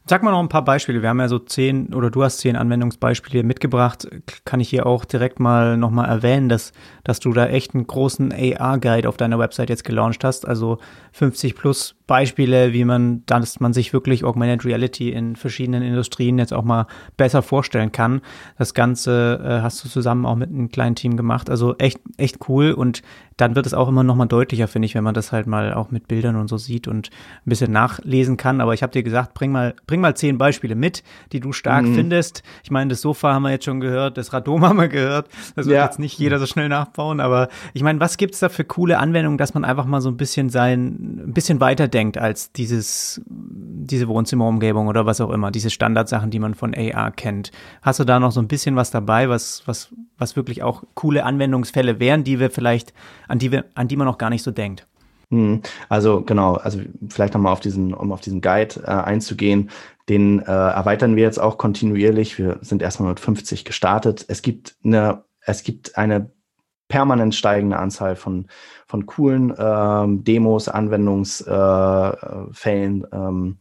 Sag mal noch ein paar Beispiele. Wir haben ja so 10 oder du hast 10 Anwendungsbeispiele mitgebracht. Kann ich hier auch direkt mal nochmal erwähnen, dass du da echt einen großen AR-Guide auf deiner Website jetzt gelauncht hast. Also 50 plus Beispiele, dass man sich wirklich Augmented Reality in verschiedenen Industrien jetzt auch mal besser vorstellen kann. Das Ganze hast du zusammen auch mit einem kleinen Team gemacht. Also echt, echt cool. Und dann wird es auch immer nochmal deutlicher, finde ich, wenn man das halt mal auch mit Bildern und so sieht und ein bisschen nachlesen kann. Aber ich habe dir gesagt, bring mal 10 Beispiele mit, die du stark findest. Ich meine, das Sofa haben wir jetzt schon gehört, das Radom haben wir gehört. Das wird jetzt nicht jeder so schnell nachbauen, aber ich meine, was gibt's da für coole Anwendungen, dass man einfach mal so ein bisschen weiterdenkt als diese Wohnzimmerumgebung oder was auch immer, diese Standardsachen, die man von AR kennt. Hast du da noch so ein bisschen was dabei, was wirklich auch coole Anwendungsfälle wären, die wir vielleicht, an die man noch gar nicht so denkt? Also genau, also vielleicht nochmal um auf diesen Guide einzugehen, den erweitern wir jetzt auch kontinuierlich. Wir sind erstmal mit 50 gestartet. Es gibt eine permanent steigende Anzahl von coolen Demos, Anwendungsfällen im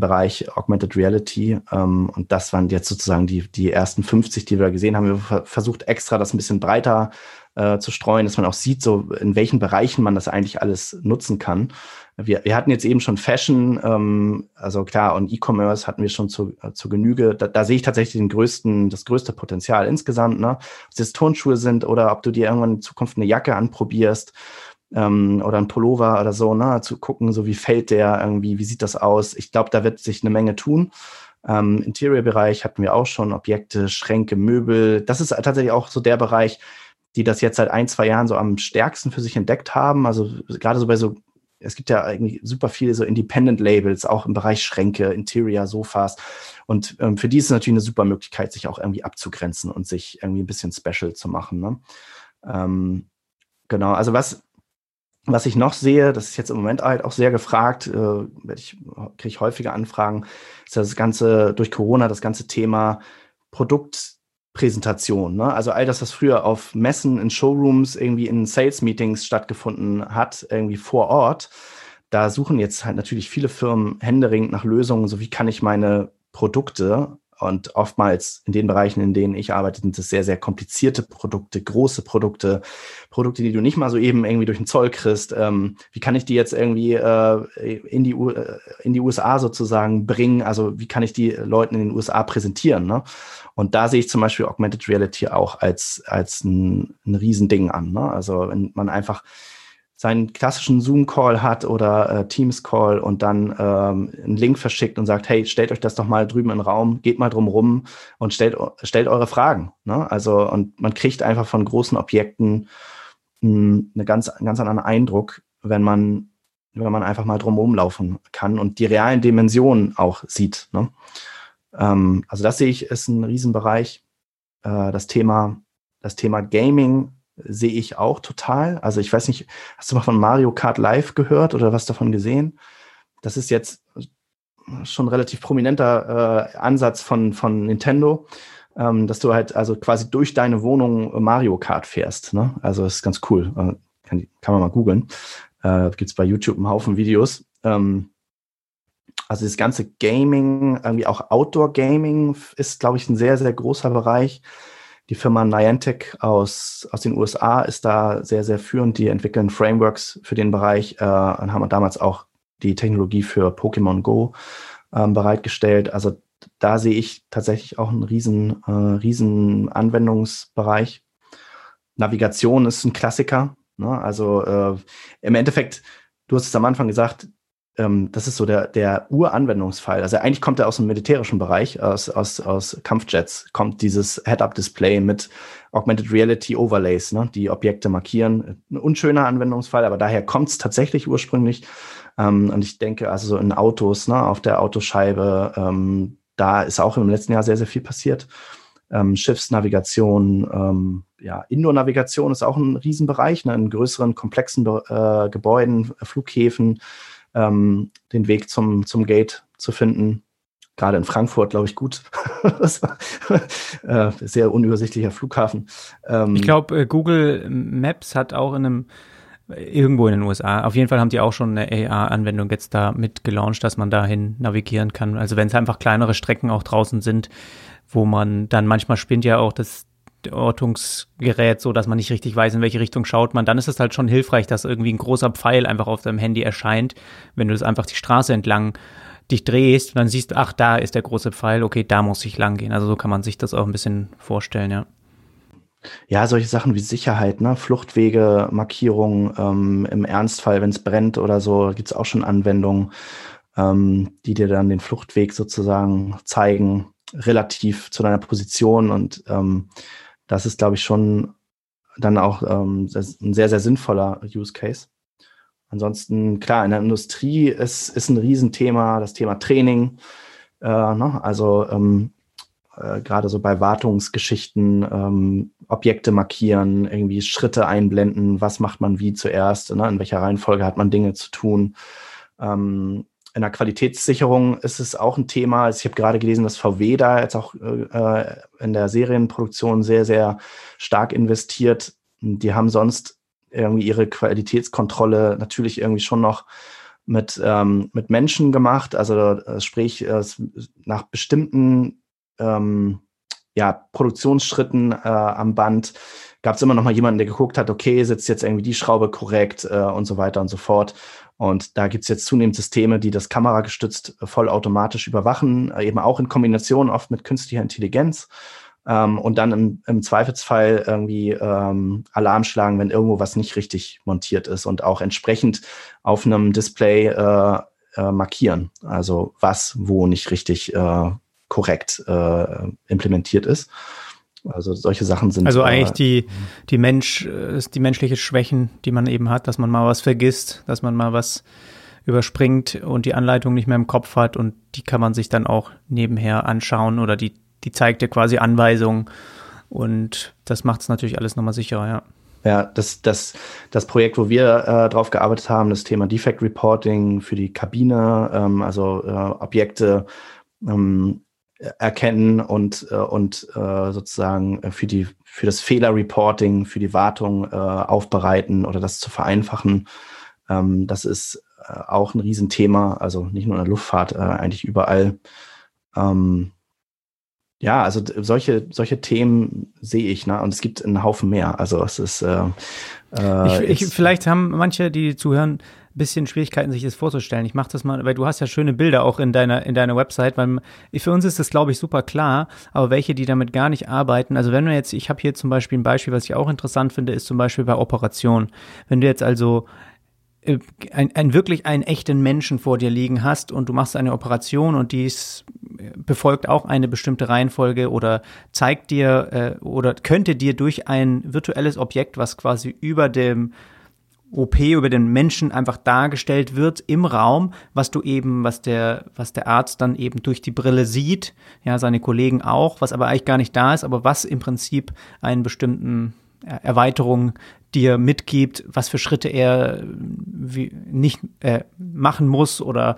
Bereich Augmented Reality. Und das waren jetzt sozusagen die ersten 50, die wir gesehen haben. Wir versucht extra das ein bisschen breiter zu streuen, dass man auch sieht, so in welchen Bereichen man das eigentlich alles nutzen kann. Wir hatten jetzt eben schon Fashion, also klar, und E-Commerce hatten wir schon zur Genüge. Da sehe ich tatsächlich das größte Potenzial insgesamt, ne? Ob es jetzt Turnschuhe sind oder ob du dir irgendwann in Zukunft eine Jacke anprobierst. oder ein Pullover oder so, ne, zu gucken, so wie fällt der irgendwie, wie sieht das aus? Ich glaube, da wird sich eine Menge tun. Interior-Bereich hatten wir auch schon, Objekte, Schränke, Möbel. Das ist tatsächlich auch so der Bereich, die das jetzt seit 1-2 Jahren so am stärksten für sich entdeckt haben. Also gerade so bei so, es gibt ja eigentlich super viele so Independent-Labels, auch im Bereich Schränke, Interior, Sofas. Und für die ist es natürlich eine super Möglichkeit, sich auch irgendwie abzugrenzen und sich irgendwie ein bisschen special zu machen. Ne? Genau, also was ich noch sehe, das ist jetzt im Moment halt auch sehr gefragt, kriege ich häufige Anfragen, ist das ganze, durch Corona, das ganze Thema Produktpräsentation. Ne? Also all das, was früher auf Messen, in Showrooms, irgendwie in Sales-Meetings stattgefunden hat, irgendwie vor Ort, da suchen jetzt halt natürlich viele Firmen händeringend nach Lösungen, so wie kann ich meine Produkte, und oftmals in den Bereichen, in denen ich arbeite, sind es sehr, sehr komplizierte Produkte, große Produkte, die du nicht mal so eben irgendwie durch den Zoll kriegst. Wie kann ich die jetzt irgendwie in die USA sozusagen bringen? Also wie kann ich die Leuten in den USA präsentieren? Ne? Und da sehe ich zum Beispiel Augmented Reality auch als ein Riesending an. Ne? Also wenn man einfach seinen klassischen Zoom-Call hat oder Teams-Call und dann einen Link verschickt und sagt, hey, stellt euch das doch mal drüben in den Raum, geht mal drum rum und stellt eure Fragen. Ne? Also, und man kriegt einfach von großen Objekten einen ganz anderen Eindruck, wenn man einfach mal drum rumlaufen kann und die realen Dimensionen auch sieht. Ne? Also das sehe ich, ist ein Riesenbereich. Das Thema Gaming sehe ich auch total. Also ich weiß nicht, hast du mal von Mario Kart Live gehört oder was davon gesehen? Das ist jetzt schon ein relativ prominenter Ansatz von Nintendo, dass du halt also quasi durch deine Wohnung Mario Kart fährst. Ne? Also das ist ganz cool. Kann man mal googeln. Gibt es bei YouTube einen Haufen Videos. Also das ganze Gaming, irgendwie auch Outdoor-Gaming ist, glaube ich, ein sehr, sehr großer Bereich. Die Firma Niantic aus den USA ist da sehr, sehr führend. Die entwickeln Frameworks für den Bereich und haben damals auch die Technologie für Pokémon Go bereitgestellt. Also da sehe ich tatsächlich auch einen riesen Anwendungsbereich. Navigation ist ein Klassiker. Ne? Also im Endeffekt, du hast es am Anfang gesagt, das ist so der Uranwendungsfall. Also eigentlich kommt er aus dem militärischen Bereich, aus Kampfjets, kommt dieses Head-Up-Display mit Augmented Reality-Overlays, ne, die Objekte markieren. Ein unschöner Anwendungsfall, aber daher kommt es tatsächlich ursprünglich. Und ich denke, also so in Autos, ne, auf der Autoscheibe, da ist auch im letzten Jahr sehr, sehr viel passiert. Schiffsnavigation, Indoor-Navigation ist auch ein Riesenbereich, ne, in größeren, komplexen Gebäuden, Flughäfen, den Weg zum Gate zu finden. Gerade in Frankfurt, glaube ich, gut. Sehr unübersichtlicher Flughafen. Ich glaube, Google Maps hat auch irgendwo in den USA, auf jeden Fall haben die auch schon eine AR-Anwendung jetzt da mit gelauncht, dass man dahin navigieren kann. Also wenn es einfach kleinere Strecken auch draußen sind, wo man dann manchmal spinnt ja auch das Ortungsgerät, so dass man nicht richtig weiß, in welche Richtung schaut man, dann ist es halt schon hilfreich, dass irgendwie ein großer Pfeil einfach auf deinem Handy erscheint, wenn du das einfach die Straße entlang dich drehst und dann siehst, ach, da ist der große Pfeil, okay, da muss ich lang gehen. Also so kann man sich das auch ein bisschen vorstellen, ja. Ja, solche Sachen wie Sicherheit, ne? Fluchtwege, Markierungen, im Ernstfall, wenn es brennt oder so, gibt es auch schon Anwendungen, die dir dann den Fluchtweg sozusagen zeigen, relativ zu deiner Position und das ist, glaube ich, schon dann auch ein sehr, sehr sinnvoller Use Case. Ansonsten, klar, in der Industrie ist ein Riesenthema, das Thema Training. Ne? Also gerade so bei Wartungsgeschichten, Objekte markieren, irgendwie Schritte einblenden, was macht man wie zuerst, ne? In welcher Reihenfolge hat man Dinge zu tun. In der Qualitätssicherung ist es auch ein Thema. Also ich habe gerade gelesen, dass VW da jetzt auch in der Serienproduktion sehr, sehr stark investiert. Die haben sonst irgendwie ihre Qualitätskontrolle natürlich irgendwie schon noch mit Menschen gemacht. Also sprich, nach bestimmten Produktionsschritten am Band gab es immer noch mal jemanden, der geguckt hat, okay, sitzt jetzt irgendwie die Schraube korrekt und so weiter und so fort. Und da gibt es jetzt zunehmend Systeme, die das kameragestützt vollautomatisch überwachen, eben auch in Kombination oft mit künstlicher Intelligenz. und dann im Zweifelsfall irgendwie Alarm schlagen, wenn irgendwo was nicht richtig montiert ist und auch entsprechend auf einem Display markieren, also was wo nicht richtig korrekt implementiert ist. Also solche Sachen sind... Also eigentlich die menschliche Schwächen, die man eben hat, dass man mal was vergisst, dass man mal was überspringt und die Anleitung nicht mehr im Kopf hat, und die kann man sich dann auch nebenher anschauen, oder die zeigt dir quasi Anweisungen, und das macht es natürlich alles nochmal sicherer, ja. Ja, das Projekt, wo wir drauf gearbeitet haben, das Thema Defect Reporting für die Kabine, Objekte erkennen und sozusagen für das Fehlerreporting, für die Wartung aufbereiten oder das zu vereinfachen, das ist auch ein Riesenthema, also nicht nur in der Luftfahrt, eigentlich überall. Ja, also solche Themen sehe ich, ne? Und es gibt einen Haufen mehr. Also es ist vielleicht haben manche, die zuhören, ein bisschen Schwierigkeiten, sich das vorzustellen. Ich mache das mal, weil du hast ja schöne Bilder auch in deiner Website, weil für uns ist das, glaube ich, super klar, aber welche, die damit gar nicht arbeiten, also wenn wir jetzt, ich habe hier zum Beispiel ein Beispiel, was ich auch interessant finde, ist zum Beispiel bei Operationen. Wenn du jetzt also wirklich einen echten Menschen vor dir liegen hast und du machst eine Operation und dies befolgt auch eine bestimmte Reihenfolge oder zeigt dir oder könnte dir durch ein virtuelles Objekt, was quasi über dem OP, über den Menschen einfach dargestellt wird im Raum, was der Arzt dann eben durch die Brille sieht, ja, seine Kollegen auch, was aber eigentlich gar nicht da ist, aber was im Prinzip einen bestimmten Erweiterung dir mitgibt, was für Schritte er nicht machen muss, oder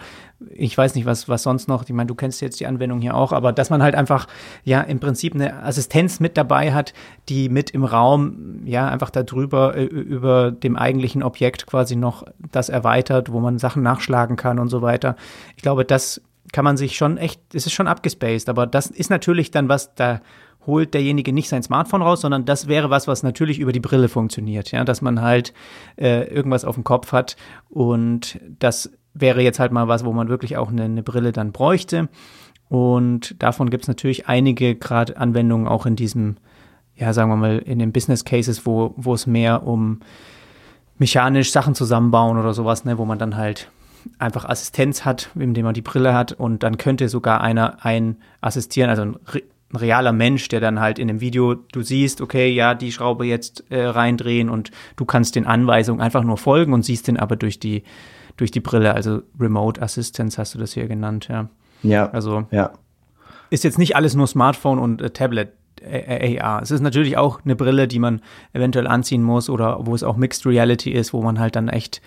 ich weiß nicht, was sonst noch. Ich meine, du kennst jetzt die Anwendung hier auch, aber dass man halt einfach ja im Prinzip eine Assistenz mit dabei hat, die mit im Raum ja einfach darüber über dem eigentlichen Objekt quasi noch das erweitert, wo man Sachen nachschlagen kann und so weiter. Ich glaube, das kann man sich schon echt, es ist schon abgespaced, aber das ist natürlich dann was, da holt derjenige nicht sein Smartphone raus, sondern das wäre was natürlich über die Brille funktioniert, ja, dass man halt irgendwas auf dem Kopf hat, und das wäre jetzt halt mal was, wo man wirklich auch eine Brille dann bräuchte, und davon gibt es natürlich einige gerade Anwendungen auch in diesem, ja, sagen wir mal, in den Business Cases, wo es mehr um mechanisch Sachen zusammenbauen oder sowas, ne, wo man dann halt einfach Assistenz hat, indem man die Brille hat, und dann könnte sogar einer einen assistieren, also ein realer Mensch, der dann halt in dem Video, du siehst, okay, ja, die Schraube jetzt reindrehen, und du kannst den Anweisungen einfach nur folgen und siehst den aber durch die Brille, also Remote Assistance hast du das hier genannt, ja. Ja, also ja. Ist jetzt nicht alles nur Smartphone und Tablet AR. Es ist natürlich auch eine Brille, die man eventuell anziehen muss, oder wo es auch Mixed Reality ist, wo man halt dann echt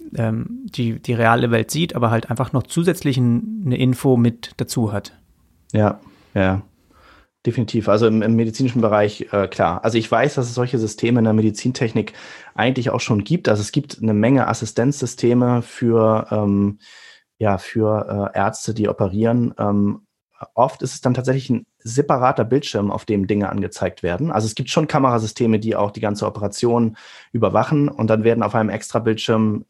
die reale Welt sieht, aber halt einfach noch zusätzlich eine Info mit dazu hat. Ja, ja. Definitiv, also im medizinischen Bereich, klar. Also ich weiß, dass es solche Systeme in der Medizintechnik eigentlich auch schon gibt. Also es gibt eine Menge Assistenzsysteme für Ärzte, die operieren. Oft ist es dann tatsächlich ein separater Bildschirm, auf dem Dinge angezeigt werden. Also es gibt schon Kamerasysteme, die auch die ganze Operation überwachen, und dann werden auf einem extra Bildschirm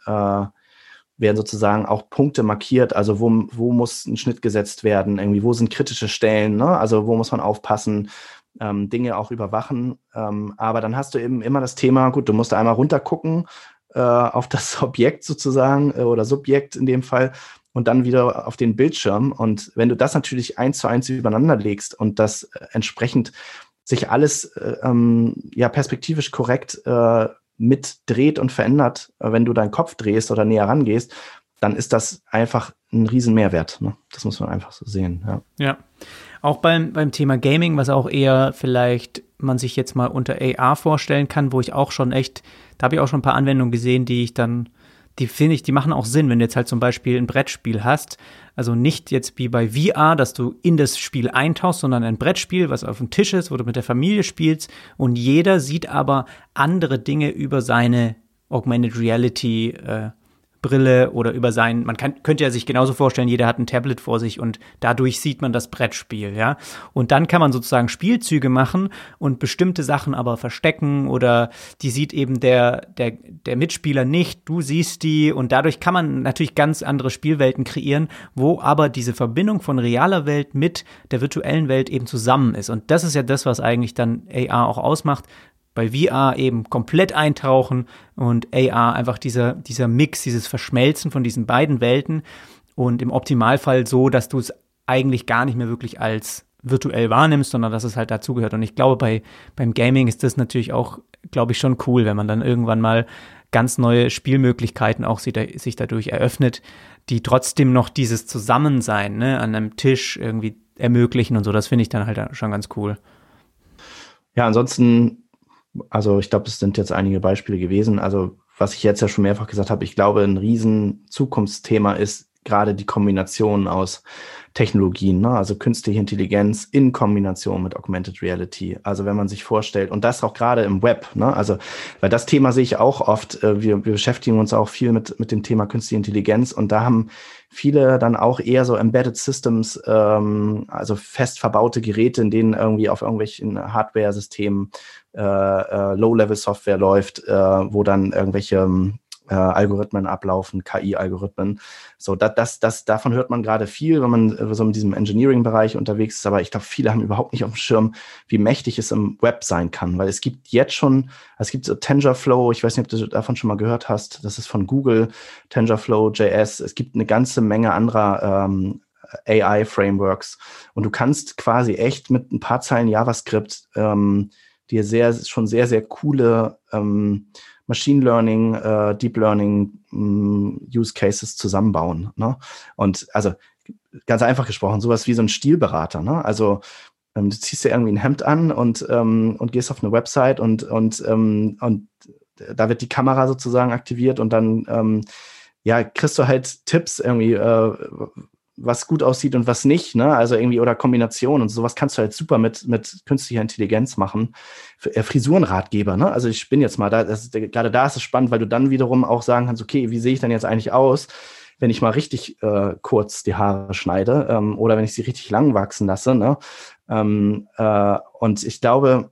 werden sozusagen auch Punkte markiert, also wo muss ein Schnitt gesetzt werden, irgendwie, wo sind kritische Stellen, ne? Also wo muss man aufpassen, Dinge auch überwachen, aber dann hast du eben immer das Thema, gut, du musst einmal runtergucken auf das Objekt sozusagen oder Subjekt in dem Fall und dann wieder auf den Bildschirm, und wenn du das natürlich 1:1 übereinander legst und das entsprechend sich alles perspektivisch korrekt mitdreht und verändert, wenn du deinen Kopf drehst oder näher rangehst, dann ist das einfach ein riesen Mehrwert, ne? Das muss man einfach so sehen. Ja, ja. Auch beim Thema Gaming, was auch eher vielleicht man sich jetzt mal unter AR vorstellen kann, da habe ich auch schon ein paar Anwendungen gesehen, die machen auch Sinn, wenn du jetzt halt zum Beispiel ein Brettspiel hast. Also nicht jetzt wie bei VR, dass du in das Spiel eintauchst, sondern ein Brettspiel, was auf dem Tisch ist, wo du mit der Familie spielst. Und jeder sieht aber andere Dinge über seine Augmented Reality Brille oder über sein, könnte ja sich genauso vorstellen, jeder hat ein Tablet vor sich und dadurch sieht man das Brettspiel, ja. Und dann kann man sozusagen Spielzüge machen und bestimmte Sachen aber verstecken oder die sieht eben der Mitspieler nicht, du siehst die und dadurch kann man natürlich ganz andere Spielwelten kreieren, wo aber diese Verbindung von realer Welt mit der virtuellen Welt eben zusammen ist. Und das ist ja das, was eigentlich dann AR auch ausmacht. Bei VR eben komplett eintauchen und AR einfach dieser Mix, dieses Verschmelzen von diesen beiden Welten und im Optimalfall so, dass du es eigentlich gar nicht mehr wirklich als virtuell wahrnimmst, sondern dass es halt dazugehört. Und ich glaube, beim Gaming ist das natürlich auch, glaube ich, schon cool, wenn man dann irgendwann mal ganz neue Spielmöglichkeiten auch sich dadurch eröffnet, die trotzdem noch dieses Zusammensein, ne, an einem Tisch irgendwie ermöglichen und so. Das finde ich dann halt schon ganz cool. Ja, ansonsten, also ich glaube, es sind jetzt einige Beispiele gewesen. Also was ich jetzt ja schon mehrfach gesagt habe, ich glaube, ein riesen Zukunftsthema ist gerade die Kombination aus Technologien, ne? Also künstliche Intelligenz in Kombination mit Augmented Reality. Also wenn man sich vorstellt, und das auch gerade im Web, ne? Also weil das Thema sehe ich auch oft, wir beschäftigen uns auch viel mit dem Thema künstliche Intelligenz und da haben viele dann auch eher so Embedded Systems, also fest verbaute Geräte, in denen irgendwie auf irgendwelchen Hardware-Systemen Low-Level-Software läuft, wo dann irgendwelche Algorithmen ablaufen, KI-Algorithmen. So, davon hört man gerade viel, wenn man so in diesem Engineering-Bereich unterwegs ist, aber ich glaube, viele haben überhaupt nicht auf dem Schirm, wie mächtig es im Web sein kann, weil es gibt jetzt schon, es gibt so TensorFlow, ich weiß nicht, ob du davon schon mal gehört hast, das ist von Google, TensorFlow.js, es gibt eine ganze Menge anderer AI-Frameworks und du kannst quasi echt mit ein paar Zeilen JavaScript dir sehr, sehr coole Machine Learning, Deep Learning Use Cases zusammenbauen. Ne? Und also ganz einfach gesprochen, sowas wie so ein Stilberater. Ne? Also du ziehst dir irgendwie ein Hemd an und gehst auf eine Website und da wird die Kamera sozusagen aktiviert und dann kriegst du halt Tipps irgendwie, was gut aussieht und was nicht, ne? Also irgendwie oder Kombinationen und sowas kannst du halt super mit künstlicher Intelligenz machen. Frisurenratgeber, ne? Also ich bin jetzt mal da, gerade da ist es spannend, weil du dann wiederum auch sagen kannst, okay, wie sehe ich denn jetzt eigentlich aus, wenn ich mal richtig kurz die Haare schneide oder wenn ich sie richtig lang wachsen lasse, ne? Und ich glaube,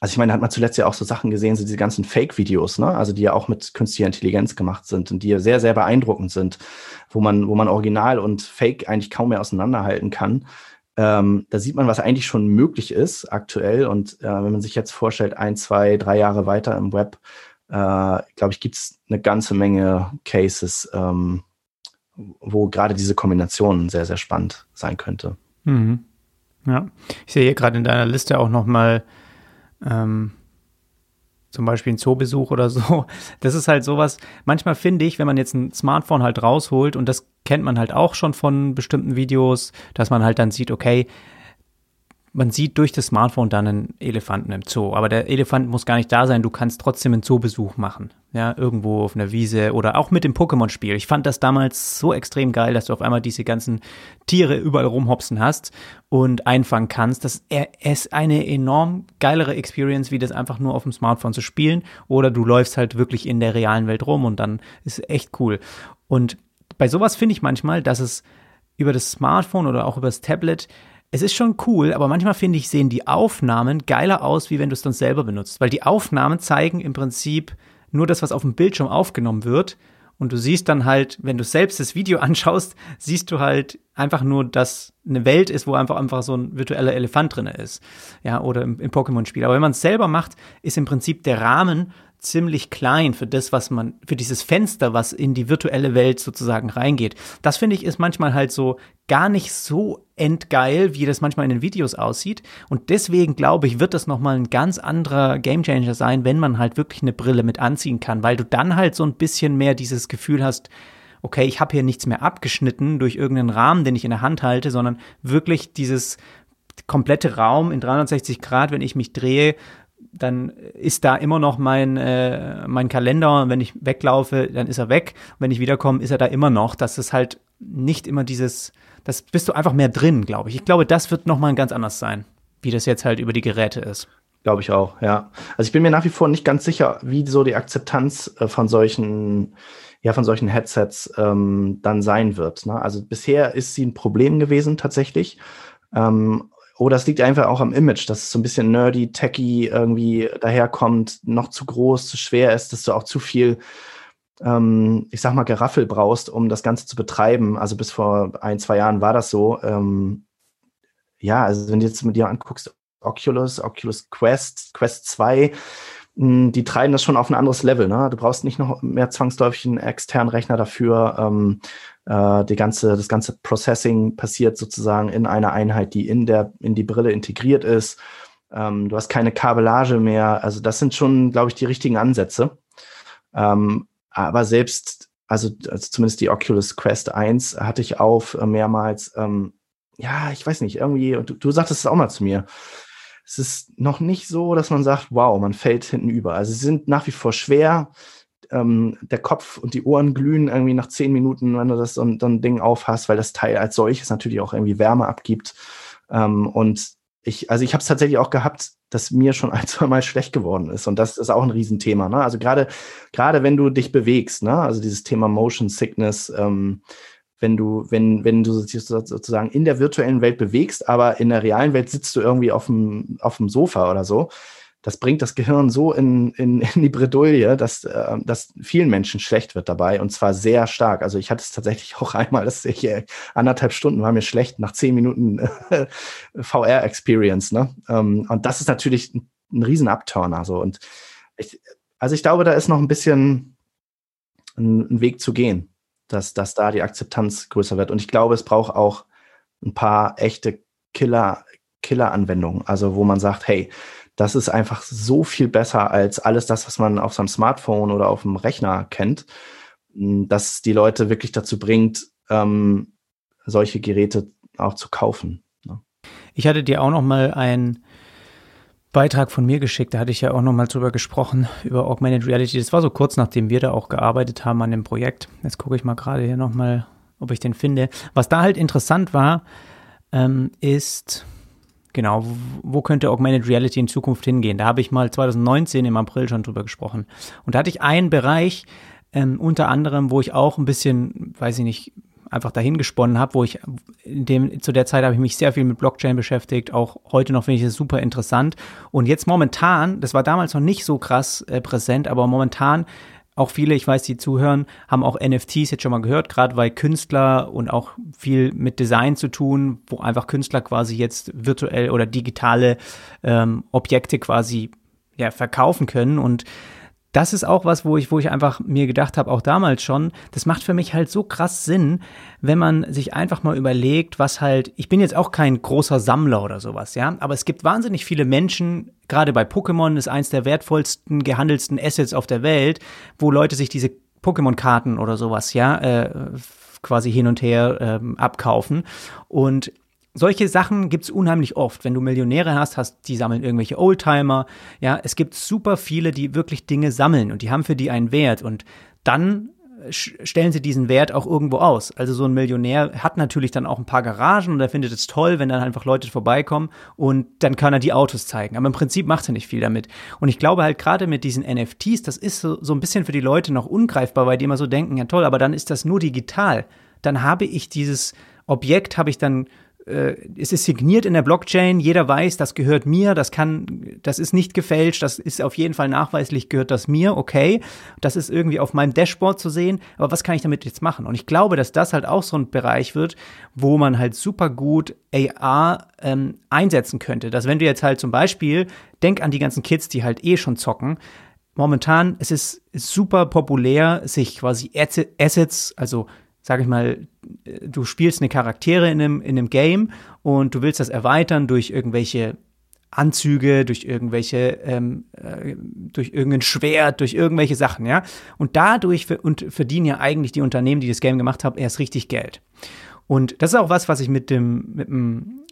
also ich meine, da hat man zuletzt ja auch so Sachen gesehen, so diese ganzen Fake-Videos, ne? Also die ja auch mit künstlicher Intelligenz gemacht sind und die ja sehr, sehr beeindruckend sind, wo man Original und Fake eigentlich kaum mehr auseinanderhalten kann. Da sieht man, was eigentlich schon möglich ist aktuell. Und wenn man sich jetzt vorstellt, 1, 2, 3 Jahre weiter im Web, glaube ich, gibt es eine ganze Menge Cases, wo gerade diese Kombination sehr, sehr spannend sein könnte. Mhm. Ja, ich sehe hier gerade in deiner Liste auch noch mal zum Beispiel ein Zoobesuch oder so. Das ist halt sowas, manchmal finde ich, wenn man jetzt ein Smartphone halt rausholt, und das kennt man halt auch schon von bestimmten Videos, dass man halt dann sieht, okay, man sieht durch das Smartphone dann einen Elefanten im Zoo, aber der Elefant muss gar nicht da sein, du kannst trotzdem einen Zoobesuch machen, ja, irgendwo auf einer Wiese oder auch mit dem Pokémon-Spiel. Ich fand das damals so extrem geil, dass du auf einmal diese ganzen Tiere überall rumhopsen hast und einfangen kannst. Das ist eine enorm geilere Experience, wie das einfach nur auf dem Smartphone zu spielen, oder du läufst halt wirklich in der realen Welt rum und dann ist es echt cool. Und bei sowas finde ich manchmal, dass es über das Smartphone oder auch über das Tablet, es ist schon cool, aber manchmal finde ich, sehen die Aufnahmen geiler aus, wie wenn du es dann selber benutzt. Weil die Aufnahmen zeigen im Prinzip nur das, was auf dem Bildschirm aufgenommen wird. Und du siehst dann halt, wenn du selbst das Video anschaust, siehst du halt einfach nur, dass eine Welt ist, wo einfach so ein virtueller Elefant drin ist. Ja, oder im Pokémon-Spiel. Aber wenn man es selber macht, ist im Prinzip der Rahmen ziemlich klein für das, was man, für dieses Fenster, was in die virtuelle Welt sozusagen reingeht. Das finde ich ist manchmal halt so gar nicht so endgeil, wie das manchmal in den Videos aussieht. Und deswegen glaube ich, wird das nochmal ein ganz anderer Gamechanger sein, wenn man halt wirklich eine Brille mit anziehen kann, weil du dann halt so ein bisschen mehr dieses Gefühl hast, okay, ich habe hier nichts mehr abgeschnitten durch irgendeinen Rahmen, den ich in der Hand halte, sondern wirklich dieses komplette Raum in 360 Grad, wenn ich mich drehe, dann ist da immer noch mein Kalender, und wenn ich weglaufe, dann ist er weg. Und wenn ich wiederkomme, ist er da immer noch. Das ist halt nicht immer dieses, das bist du einfach mehr drin, glaube ich. Ich glaube, das wird nochmal ganz anders sein, wie das jetzt halt über die Geräte ist. Glaube ich auch, ja. Also ich bin mir nach wie vor nicht ganz sicher, wie so die Akzeptanz von solchen ja, von solchen Headsets dann sein wird. Ne? Also bisher ist sie ein Problem gewesen tatsächlich. Oder es liegt einfach auch am Image, dass es so ein bisschen nerdy, techy irgendwie daherkommt, noch zu groß, zu schwer ist, dass du auch zu viel, ich sag mal, Geraffel brauchst, um das Ganze zu betreiben. Also bis vor 1-2 Jahren war das so. Ja, also wenn du jetzt mit dir anguckst, Oculus Quest, Quest 2, die treiben das schon auf ein anderes Level. Ne? Du brauchst nicht noch mehr zwangsläufig einen externen Rechner dafür. Das ganze Processing passiert sozusagen in einer Einheit, die in die Brille integriert ist. Du hast keine Kabellage mehr. Also das sind schon, glaube ich, die richtigen Ansätze. Aber selbst, also zumindest die Oculus Quest 1 hatte ich auf mehrmals, ja, ich weiß nicht, irgendwie, und du sagtest es auch mal zu mir, es ist noch nicht so, dass man sagt, wow, man fällt hinten über. Also sie sind nach wie vor schwer, der Kopf und die Ohren glühen irgendwie nach 10 Minuten, wenn du das so ein Ding aufhast, weil das Teil als solches natürlich auch irgendwie Wärme abgibt. Und ich habe es tatsächlich auch gehabt, dass mir schon 1-2 Mal schlecht geworden ist. Und das ist auch ein Riesenthema. Ne? Also gerade wenn du dich bewegst, ne? Also dieses Thema Motion Sickness, wenn du sozusagen in der virtuellen Welt bewegst, aber in der realen Welt sitzt du irgendwie auf dem Sofa oder so, das bringt das Gehirn so in die Bredouille, dass vielen Menschen schlecht wird dabei, und zwar sehr stark. Also ich hatte es tatsächlich auch einmal, dass ich 1,5 Stunden war mir schlecht nach 10 Minuten VR-Experience. Ne? Und das ist natürlich ein riesen Upturner. So. Und ich glaube, da ist noch ein bisschen ein Weg zu gehen, dass da die Akzeptanz größer wird. Und ich glaube, es braucht auch ein paar echte Killer-Anwendungen, also wo man sagt, hey, das ist einfach so viel besser als alles das, was man auf seinem Smartphone oder auf dem Rechner kennt, dass die Leute wirklich dazu bringt, solche Geräte auch zu kaufen. Ich hatte dir auch noch mal einen Beitrag von mir geschickt, da hatte ich ja auch noch mal drüber gesprochen, über Augmented Reality. Das war so kurz, nachdem wir da auch gearbeitet haben an dem Projekt. Jetzt gucke ich mal gerade hier noch mal, ob ich den finde. Was da halt interessant war, ist... Genau, wo könnte Augmented Reality in Zukunft hingehen? Da habe ich mal 2019 im April schon drüber gesprochen. Und da hatte ich einen Bereich, unter anderem, wo ich auch ein bisschen, weiß ich nicht, einfach dahin gesponnen habe, zu der Zeit habe ich mich sehr viel mit Blockchain beschäftigt, auch heute noch finde ich das super interessant. Und jetzt momentan, das war damals noch nicht so krass präsent, aber momentan, auch viele, ich weiß, die zuhören, haben auch NFTs jetzt schon mal gehört, gerade weil Künstler und auch viel mit Design zu tun, wo einfach Künstler quasi jetzt virtuell oder digitale Objekte quasi ja, verkaufen können. Und das ist auch was, wo ich einfach mir gedacht habe, auch damals schon, das macht für mich halt so krass Sinn, wenn man sich einfach mal überlegt, was halt, ich bin jetzt auch kein großer Sammler oder sowas, ja, aber es gibt wahnsinnig viele Menschen, gerade bei Pokémon ist eins der wertvollsten, gehandelsten Assets auf der Welt, wo Leute sich diese Pokémon-Karten oder sowas, ja, quasi hin und her abkaufen. Und solche Sachen gibt's unheimlich oft. Wenn du Millionäre hast, die sammeln irgendwelche Oldtimer. Ja, es gibt super viele, die wirklich Dinge sammeln und die haben für die einen Wert. Und dann stellen sie diesen Wert auch irgendwo aus. Also so ein Millionär hat natürlich dann auch ein paar Garagen und er findet es toll, wenn dann einfach Leute vorbeikommen und dann kann er die Autos zeigen. Aber im Prinzip macht er nicht viel damit. Und ich glaube halt gerade mit diesen NFTs, das ist so ein bisschen für die Leute noch ungreifbar, weil die immer so denken, ja toll, aber dann ist das nur digital. Dann habe ich dieses Objekt, es ist signiert in der Blockchain, jeder weiß, das gehört mir, das ist nicht gefälscht, das ist auf jeden Fall nachweislich, gehört das mir, okay, das ist irgendwie auf meinem Dashboard zu sehen, aber was kann ich damit jetzt machen? Und ich glaube, dass das halt auch so ein Bereich wird, wo man halt super gut AR einsetzen könnte, dass wenn du jetzt halt zum Beispiel, denk an die ganzen Kids, die halt eh schon zocken, momentan, es ist super populär, sich quasi Assets, also sag ich mal, du spielst eine Charaktere in einem Game und du willst das erweitern durch irgendwelche Anzüge, durch irgendein Schwert, durch irgendwelche Sachen, ja. Und dadurch verdienen ja eigentlich die Unternehmen, die das Game gemacht haben, erst richtig Geld. Und das ist auch was ich mit dem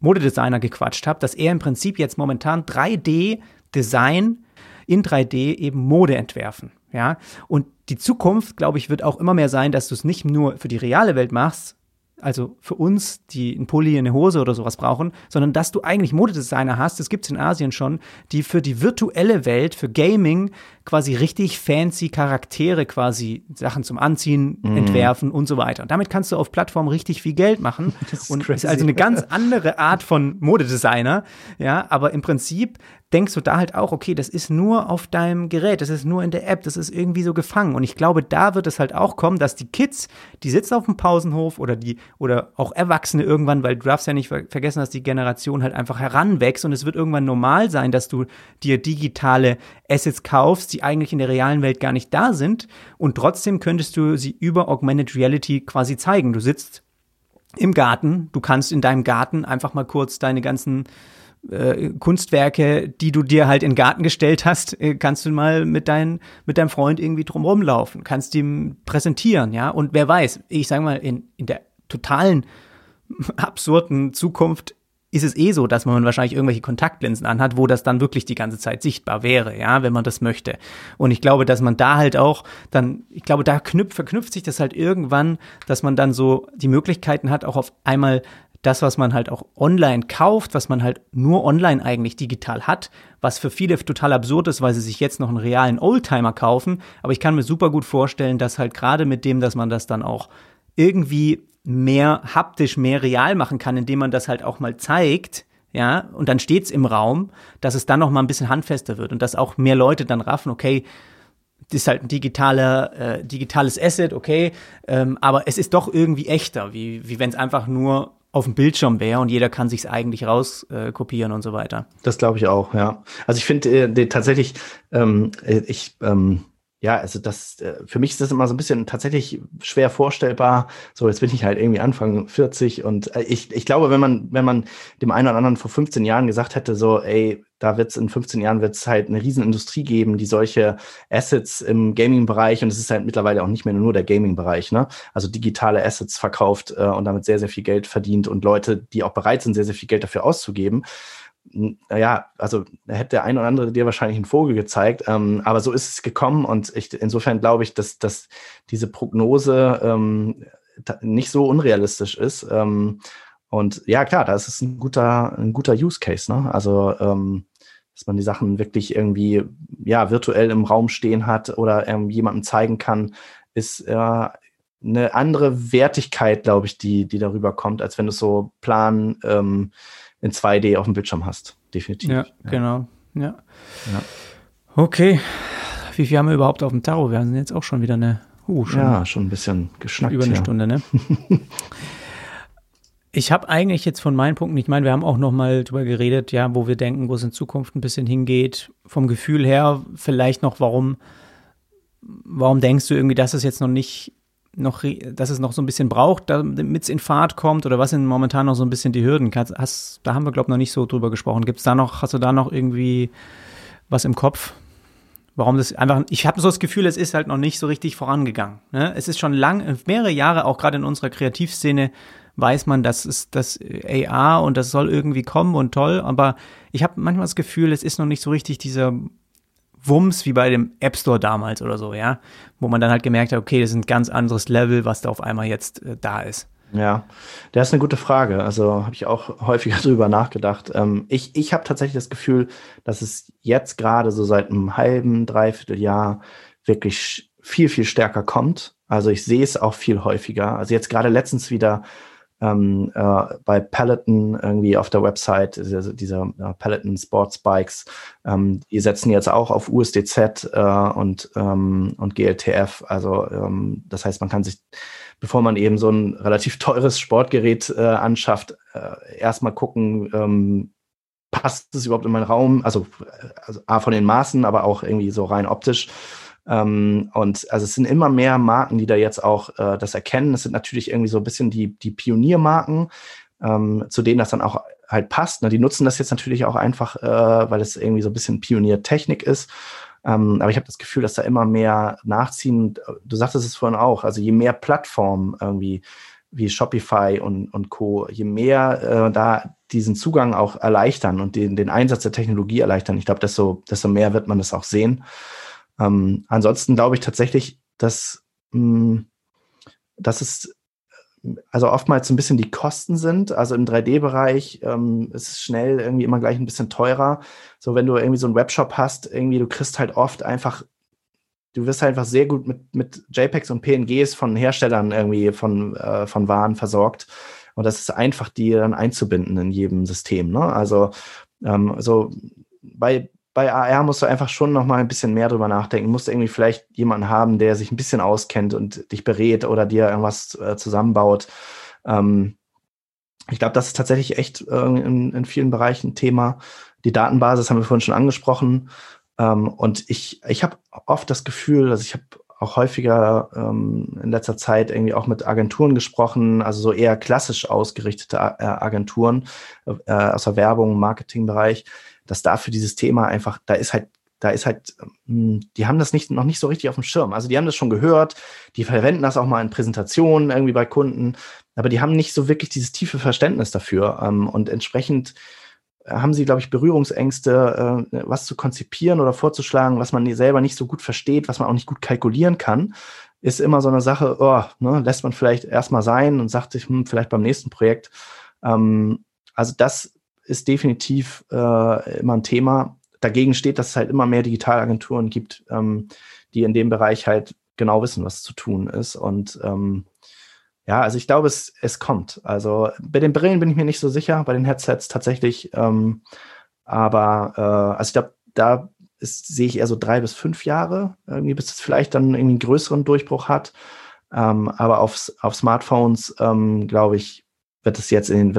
Modedesigner gequatscht habe, dass er im Prinzip jetzt momentan 3D-Design in 3D eben Mode entwerfen, ja. Und die Zukunft, glaube ich, wird auch immer mehr sein, dass du es nicht nur für die reale Welt machst, also für uns, die einen Pulli, eine Hose oder sowas brauchen, sondern dass du eigentlich Modedesigner hast, das gibt es in Asien schon, die für die virtuelle Welt, für Gaming quasi richtig fancy Charaktere quasi Sachen zum Anziehen entwerfen und so weiter. Und damit kannst du auf Plattformen richtig viel Geld machen. Das ist und crazy. Ist also eine ganz andere Art von Modedesigner. Ja, aber im Prinzip denkst du da halt auch, okay, das ist nur auf deinem Gerät, das ist nur in der App, das ist irgendwie so gefangen. Und ich glaube, da wird es halt auch kommen, dass die Kids, die sitzen auf dem Pausenhof oder auch Erwachsene irgendwann, weil du darfst ja nicht vergessen, dass die Generation halt einfach heranwächst und es wird irgendwann normal sein, dass du dir digitale Assets kaufst, die eigentlich in der realen Welt gar nicht da sind und trotzdem könntest du sie über Augmented Reality quasi zeigen. Du sitzt im Garten, du kannst in deinem Garten einfach mal kurz deine ganzen Kunstwerke, die du dir halt in den Garten gestellt hast, kannst du mal mit deinem Freund irgendwie drumherum laufen, kannst ihm präsentieren, ja, und wer weiß, ich sage mal, in der totalen absurden Zukunft ist es eh so, dass man wahrscheinlich irgendwelche Kontaktlinsen anhat, wo das dann wirklich die ganze Zeit sichtbar wäre, ja, wenn man das möchte. Und ich glaube, dass man da halt auch dann, verknüpft sich das halt irgendwann, dass man dann so die Möglichkeiten hat, auch auf einmal das, was man halt auch online kauft, was man halt nur online eigentlich digital hat, was für viele total absurd ist, weil sie sich jetzt noch einen realen Oldtimer kaufen. Aber ich kann mir super gut vorstellen, dass halt gerade mit dem, dass man das dann auch irgendwie mehr haptisch, mehr real machen kann, indem man das halt auch mal zeigt, ja, und dann steht's im Raum, dass es dann noch mal ein bisschen handfester wird und dass auch mehr Leute dann raffen, okay, das ist halt ein digitales Asset, okay, aber es ist doch irgendwie echter, wie wenn es einfach nur auf dem Bildschirm wäre und jeder kann sich's eigentlich rauskopieren und so weiter. Das glaube ich auch, ja. Also ich finde tatsächlich, ja, also das, für mich ist das immer so ein bisschen tatsächlich schwer vorstellbar. So, jetzt bin ich halt irgendwie Anfang 40 und ich glaube, wenn man dem einen oder anderen vor 15 Jahren gesagt hätte, so, ey, da wird's in 15 Jahren wird's halt eine Riesenindustrie geben, die solche Assets im Gaming-Bereich, und es ist halt mittlerweile auch nicht mehr nur der Gaming-Bereich, ne? Also digitale Assets verkauft und damit sehr, sehr viel Geld verdient und Leute, die auch bereit sind, sehr, sehr viel Geld dafür auszugeben. Naja, also hätte der ein oder andere dir wahrscheinlich einen Vogel gezeigt, aber so ist es gekommen und insofern glaube ich, dass diese Prognose nicht so unrealistisch ist. Und ja, klar, das ist ein guter Use Case, ne? Also dass man die Sachen wirklich irgendwie ja virtuell im Raum stehen hat oder jemandem zeigen kann, ist eine andere Wertigkeit, glaube ich, die darüber kommt, als wenn du so in 2D auf dem Bildschirm hast, definitiv. Ja, genau. Ja. Okay, wie viel haben wir überhaupt auf dem Tarot? Wir sind jetzt auch schon wieder schon ein bisschen geschnackt. Über eine Stunde, ne? Ich habe eigentlich jetzt von meinen Punkten, ich meine, wir haben auch noch mal drüber geredet, ja, wo wir denken, wo es in Zukunft ein bisschen hingeht. Vom Gefühl her vielleicht noch, warum denkst du irgendwie, dass es jetzt noch nicht dass es noch so ein bisschen braucht, damit es in Fahrt kommt, oder was sind momentan noch so ein bisschen die Hürden? Da haben wir, glaube ich, noch nicht so drüber gesprochen. Hast du da noch irgendwie was im Kopf? Warum das einfach, ich habe so das Gefühl, es ist halt noch nicht so richtig vorangegangen, ne? Es ist schon mehrere Jahre, auch gerade in unserer Kreativszene, weiß man, das ist das AR und das soll irgendwie kommen und toll, aber ich habe manchmal das Gefühl, es ist noch nicht so richtig dieser Wumms wie bei dem App Store damals oder so, ja, wo man dann halt gemerkt hat, okay, das ist ein ganz anderes Level, was da auf einmal jetzt da ist. Ja, das ist eine gute Frage. Also habe ich auch häufiger drüber nachgedacht. Ich habe tatsächlich das Gefühl, dass es jetzt gerade so seit einem halben, dreiviertel Jahr wirklich viel, viel stärker kommt. Also ich sehe es auch viel häufiger. Also jetzt gerade letztens wieder bei Peloton irgendwie auf der Website, diese Peloton Sports Bikes, die setzen jetzt auch auf USDZ und GLTF. Also das heißt, man kann sich, bevor man eben so ein relativ teures Sportgerät anschafft, erstmal gucken, passt es überhaupt in meinen Raum? Also A, von den Maßen, aber auch irgendwie so rein optisch. Und also es sind immer mehr Marken, die da jetzt auch das erkennen. Das sind natürlich irgendwie so ein bisschen die Pioniermarken, zu denen das dann auch halt passt, ne? Die nutzen das jetzt natürlich auch einfach, weil es irgendwie so ein bisschen Pioniertechnik ist. Aber ich habe das Gefühl, dass da immer mehr nachziehen. Du sagtest es vorhin auch, also je mehr Plattformen irgendwie wie Shopify und Co., je mehr da diesen Zugang auch erleichtern und den Einsatz der Technologie erleichtern, ich glaube, desto mehr wird man das auch sehen. Ansonsten glaube ich tatsächlich, dass es also oftmals so ein bisschen die Kosten sind. Also im 3D-Bereich ist es schnell irgendwie immer gleich ein bisschen teurer. So, wenn du irgendwie so einen Webshop hast, irgendwie, du kriegst halt oft einfach du wirst halt einfach sehr gut mit JPEGs und PNGs von Herstellern irgendwie von Waren versorgt. Und das ist einfach, die dann einzubinden in jedem System. Ne? Also so bei AR musst du einfach schon nochmal ein bisschen mehr drüber nachdenken. Du musst irgendwie vielleicht jemanden haben, der sich ein bisschen auskennt und dich berät oder dir irgendwas zusammenbaut. Ich glaube, das ist tatsächlich echt in vielen Bereichen ein Thema. Die Datenbasis haben wir vorhin schon angesprochen. Und ich habe oft das Gefühl, also ich habe auch häufiger in letzter Zeit irgendwie auch mit Agenturen gesprochen, also so eher klassisch ausgerichtete Agenturen aus der Werbung, Marketingbereich, dass da für dieses Thema einfach, die haben das noch nicht so richtig auf dem Schirm. Also die haben das schon gehört, die verwenden das auch mal in Präsentationen irgendwie bei Kunden, aber die haben nicht so wirklich dieses tiefe Verständnis dafür. Und entsprechend haben sie, glaube ich, Berührungsängste, was zu konzipieren oder vorzuschlagen, was man selber nicht so gut versteht, was man auch nicht gut kalkulieren kann, ist immer so eine Sache, lässt man vielleicht erstmal sein und sagt sich, vielleicht beim nächsten Projekt. Also das ist definitiv immer ein Thema. Dagegen steht, dass es halt immer mehr Digitalagenturen gibt, die in dem Bereich halt genau wissen, was zu tun ist. Und ja, also ich glaube, es kommt. Also bei den Brillen bin ich mir nicht so sicher, bei den Headsets tatsächlich. Also ich glaube, da sehe ich eher so 3 bis 5 Jahre, irgendwie, bis es vielleicht dann irgendwie einen größeren Durchbruch hat. Aber auf Smartphones, glaube ich, wird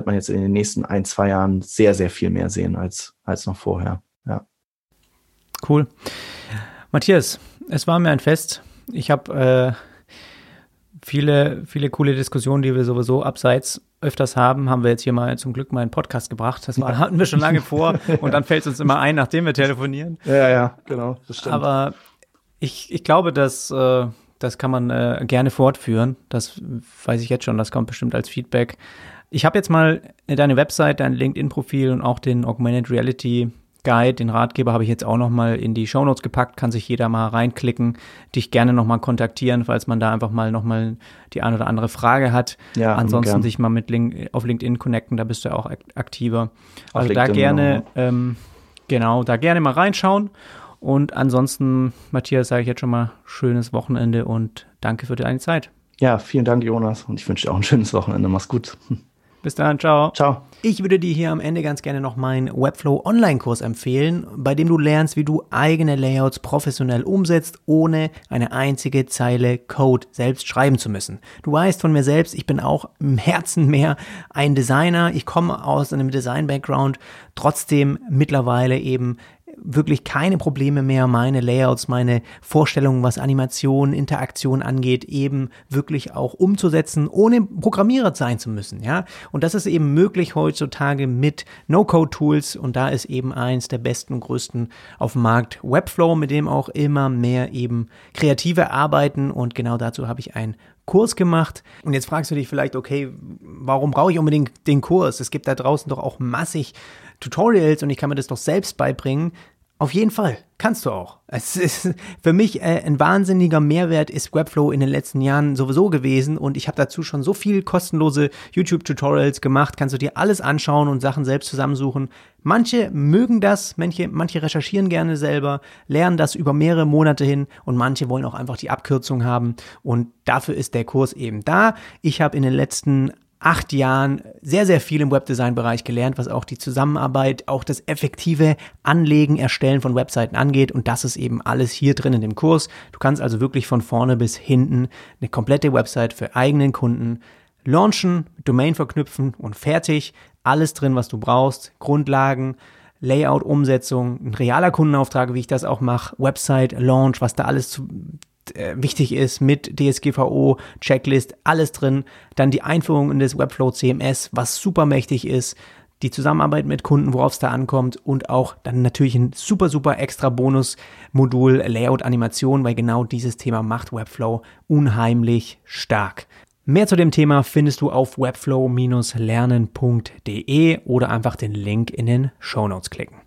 man jetzt in den nächsten 1-2 Jahren sehr, sehr viel mehr sehen als noch vorher. Ja. Cool. Matthias, es war mir ein Fest. Ich habe viele coole Diskussionen, die wir sowieso abseits öfters haben wir jetzt hier mal zum Glück mal einen Podcast gebracht. Das hatten wir schon lange vor und dann fällt es uns immer ein, nachdem wir telefonieren. Ja, genau, das stimmt. Aber ich glaube, das kann man gerne fortführen. Das weiß ich jetzt schon, das kommt bestimmt als Feedback. Ich habe jetzt mal deine Website, dein LinkedIn-Profil und auch den Augmented Reality Guide, den Ratgeber, habe ich jetzt auch nochmal in die Shownotes gepackt, kann sich jeder mal reinklicken, dich gerne nochmal kontaktieren, falls man da einfach mal nochmal die ein oder andere Frage hat. Ja, ansonsten sich mal mit auf LinkedIn connecten, da bist du ja auch aktiver. Auf also LinkedIn da gerne, da gerne mal reinschauen. Und ansonsten, Matthias, sage ich jetzt schon mal, schönes Wochenende und danke für deine Zeit. Ja, vielen Dank, Jonas, und ich wünsche dir auch ein schönes Wochenende. Mach's gut. Bis dann, ciao. Ciao. Ich würde dir hier am Ende ganz gerne noch meinen Webflow Online-Kurs empfehlen, bei dem du lernst, wie du eigene Layouts professionell umsetzt, ohne eine einzige Zeile Code selbst schreiben zu müssen. Du weißt von mir selbst, ich bin auch im Herzen mehr ein Designer. Ich komme aus einem Design-Background, trotzdem mittlerweile eben wirklich keine Probleme mehr, meine Layouts, meine Vorstellungen, was Animation, Interaktion angeht, eben wirklich auch umzusetzen, ohne Programmierer sein zu müssen, ja. Und das ist eben möglich heutzutage mit No-Code-Tools und da ist eben eins der besten und größten auf dem Markt Webflow, mit dem auch immer mehr eben kreative arbeiten und genau dazu habe ich einen Kurs gemacht. Und jetzt fragst du dich vielleicht, okay, warum brauche ich unbedingt den Kurs? Es gibt da draußen doch auch massig Tutorials und ich kann mir das doch selbst beibringen. Auf jeden Fall. Kannst du auch. Es ist für mich ein wahnsinniger Mehrwert ist Webflow in den letzten Jahren sowieso gewesen und ich habe dazu schon so viel kostenlose YouTube-Tutorials gemacht, kannst du dir alles anschauen und Sachen selbst zusammensuchen. Manche mögen das, manche recherchieren gerne selber, lernen das über mehrere Monate hin und manche wollen auch einfach die Abkürzung haben und dafür ist der Kurs eben da. Ich habe in den letzten 8 Jahren sehr, sehr viel im Webdesign-Bereich gelernt, was auch die Zusammenarbeit, auch das effektive Anlegen, Erstellen von Webseiten angeht und das ist eben alles hier drin in dem Kurs. Du kannst also wirklich von vorne bis hinten eine komplette Website für eigenen Kunden launchen, Domain verknüpfen und fertig. Alles drin, was du brauchst, Grundlagen, Layout, Umsetzung, ein realer Kundenauftrag, wie ich das auch mache, Website, Launch, was da alles zu wichtig ist mit DSGVO, Checklist, alles drin. Dann die Einführung in das Webflow CMS, was super mächtig ist. Die Zusammenarbeit mit Kunden, worauf es da ankommt und auch dann natürlich ein super, super extra Bonus-Modul Layout-Animation, weil genau dieses Thema macht Webflow unheimlich stark. Mehr zu dem Thema findest du auf webflow-lernen.de oder einfach den Link in den Shownotes klicken.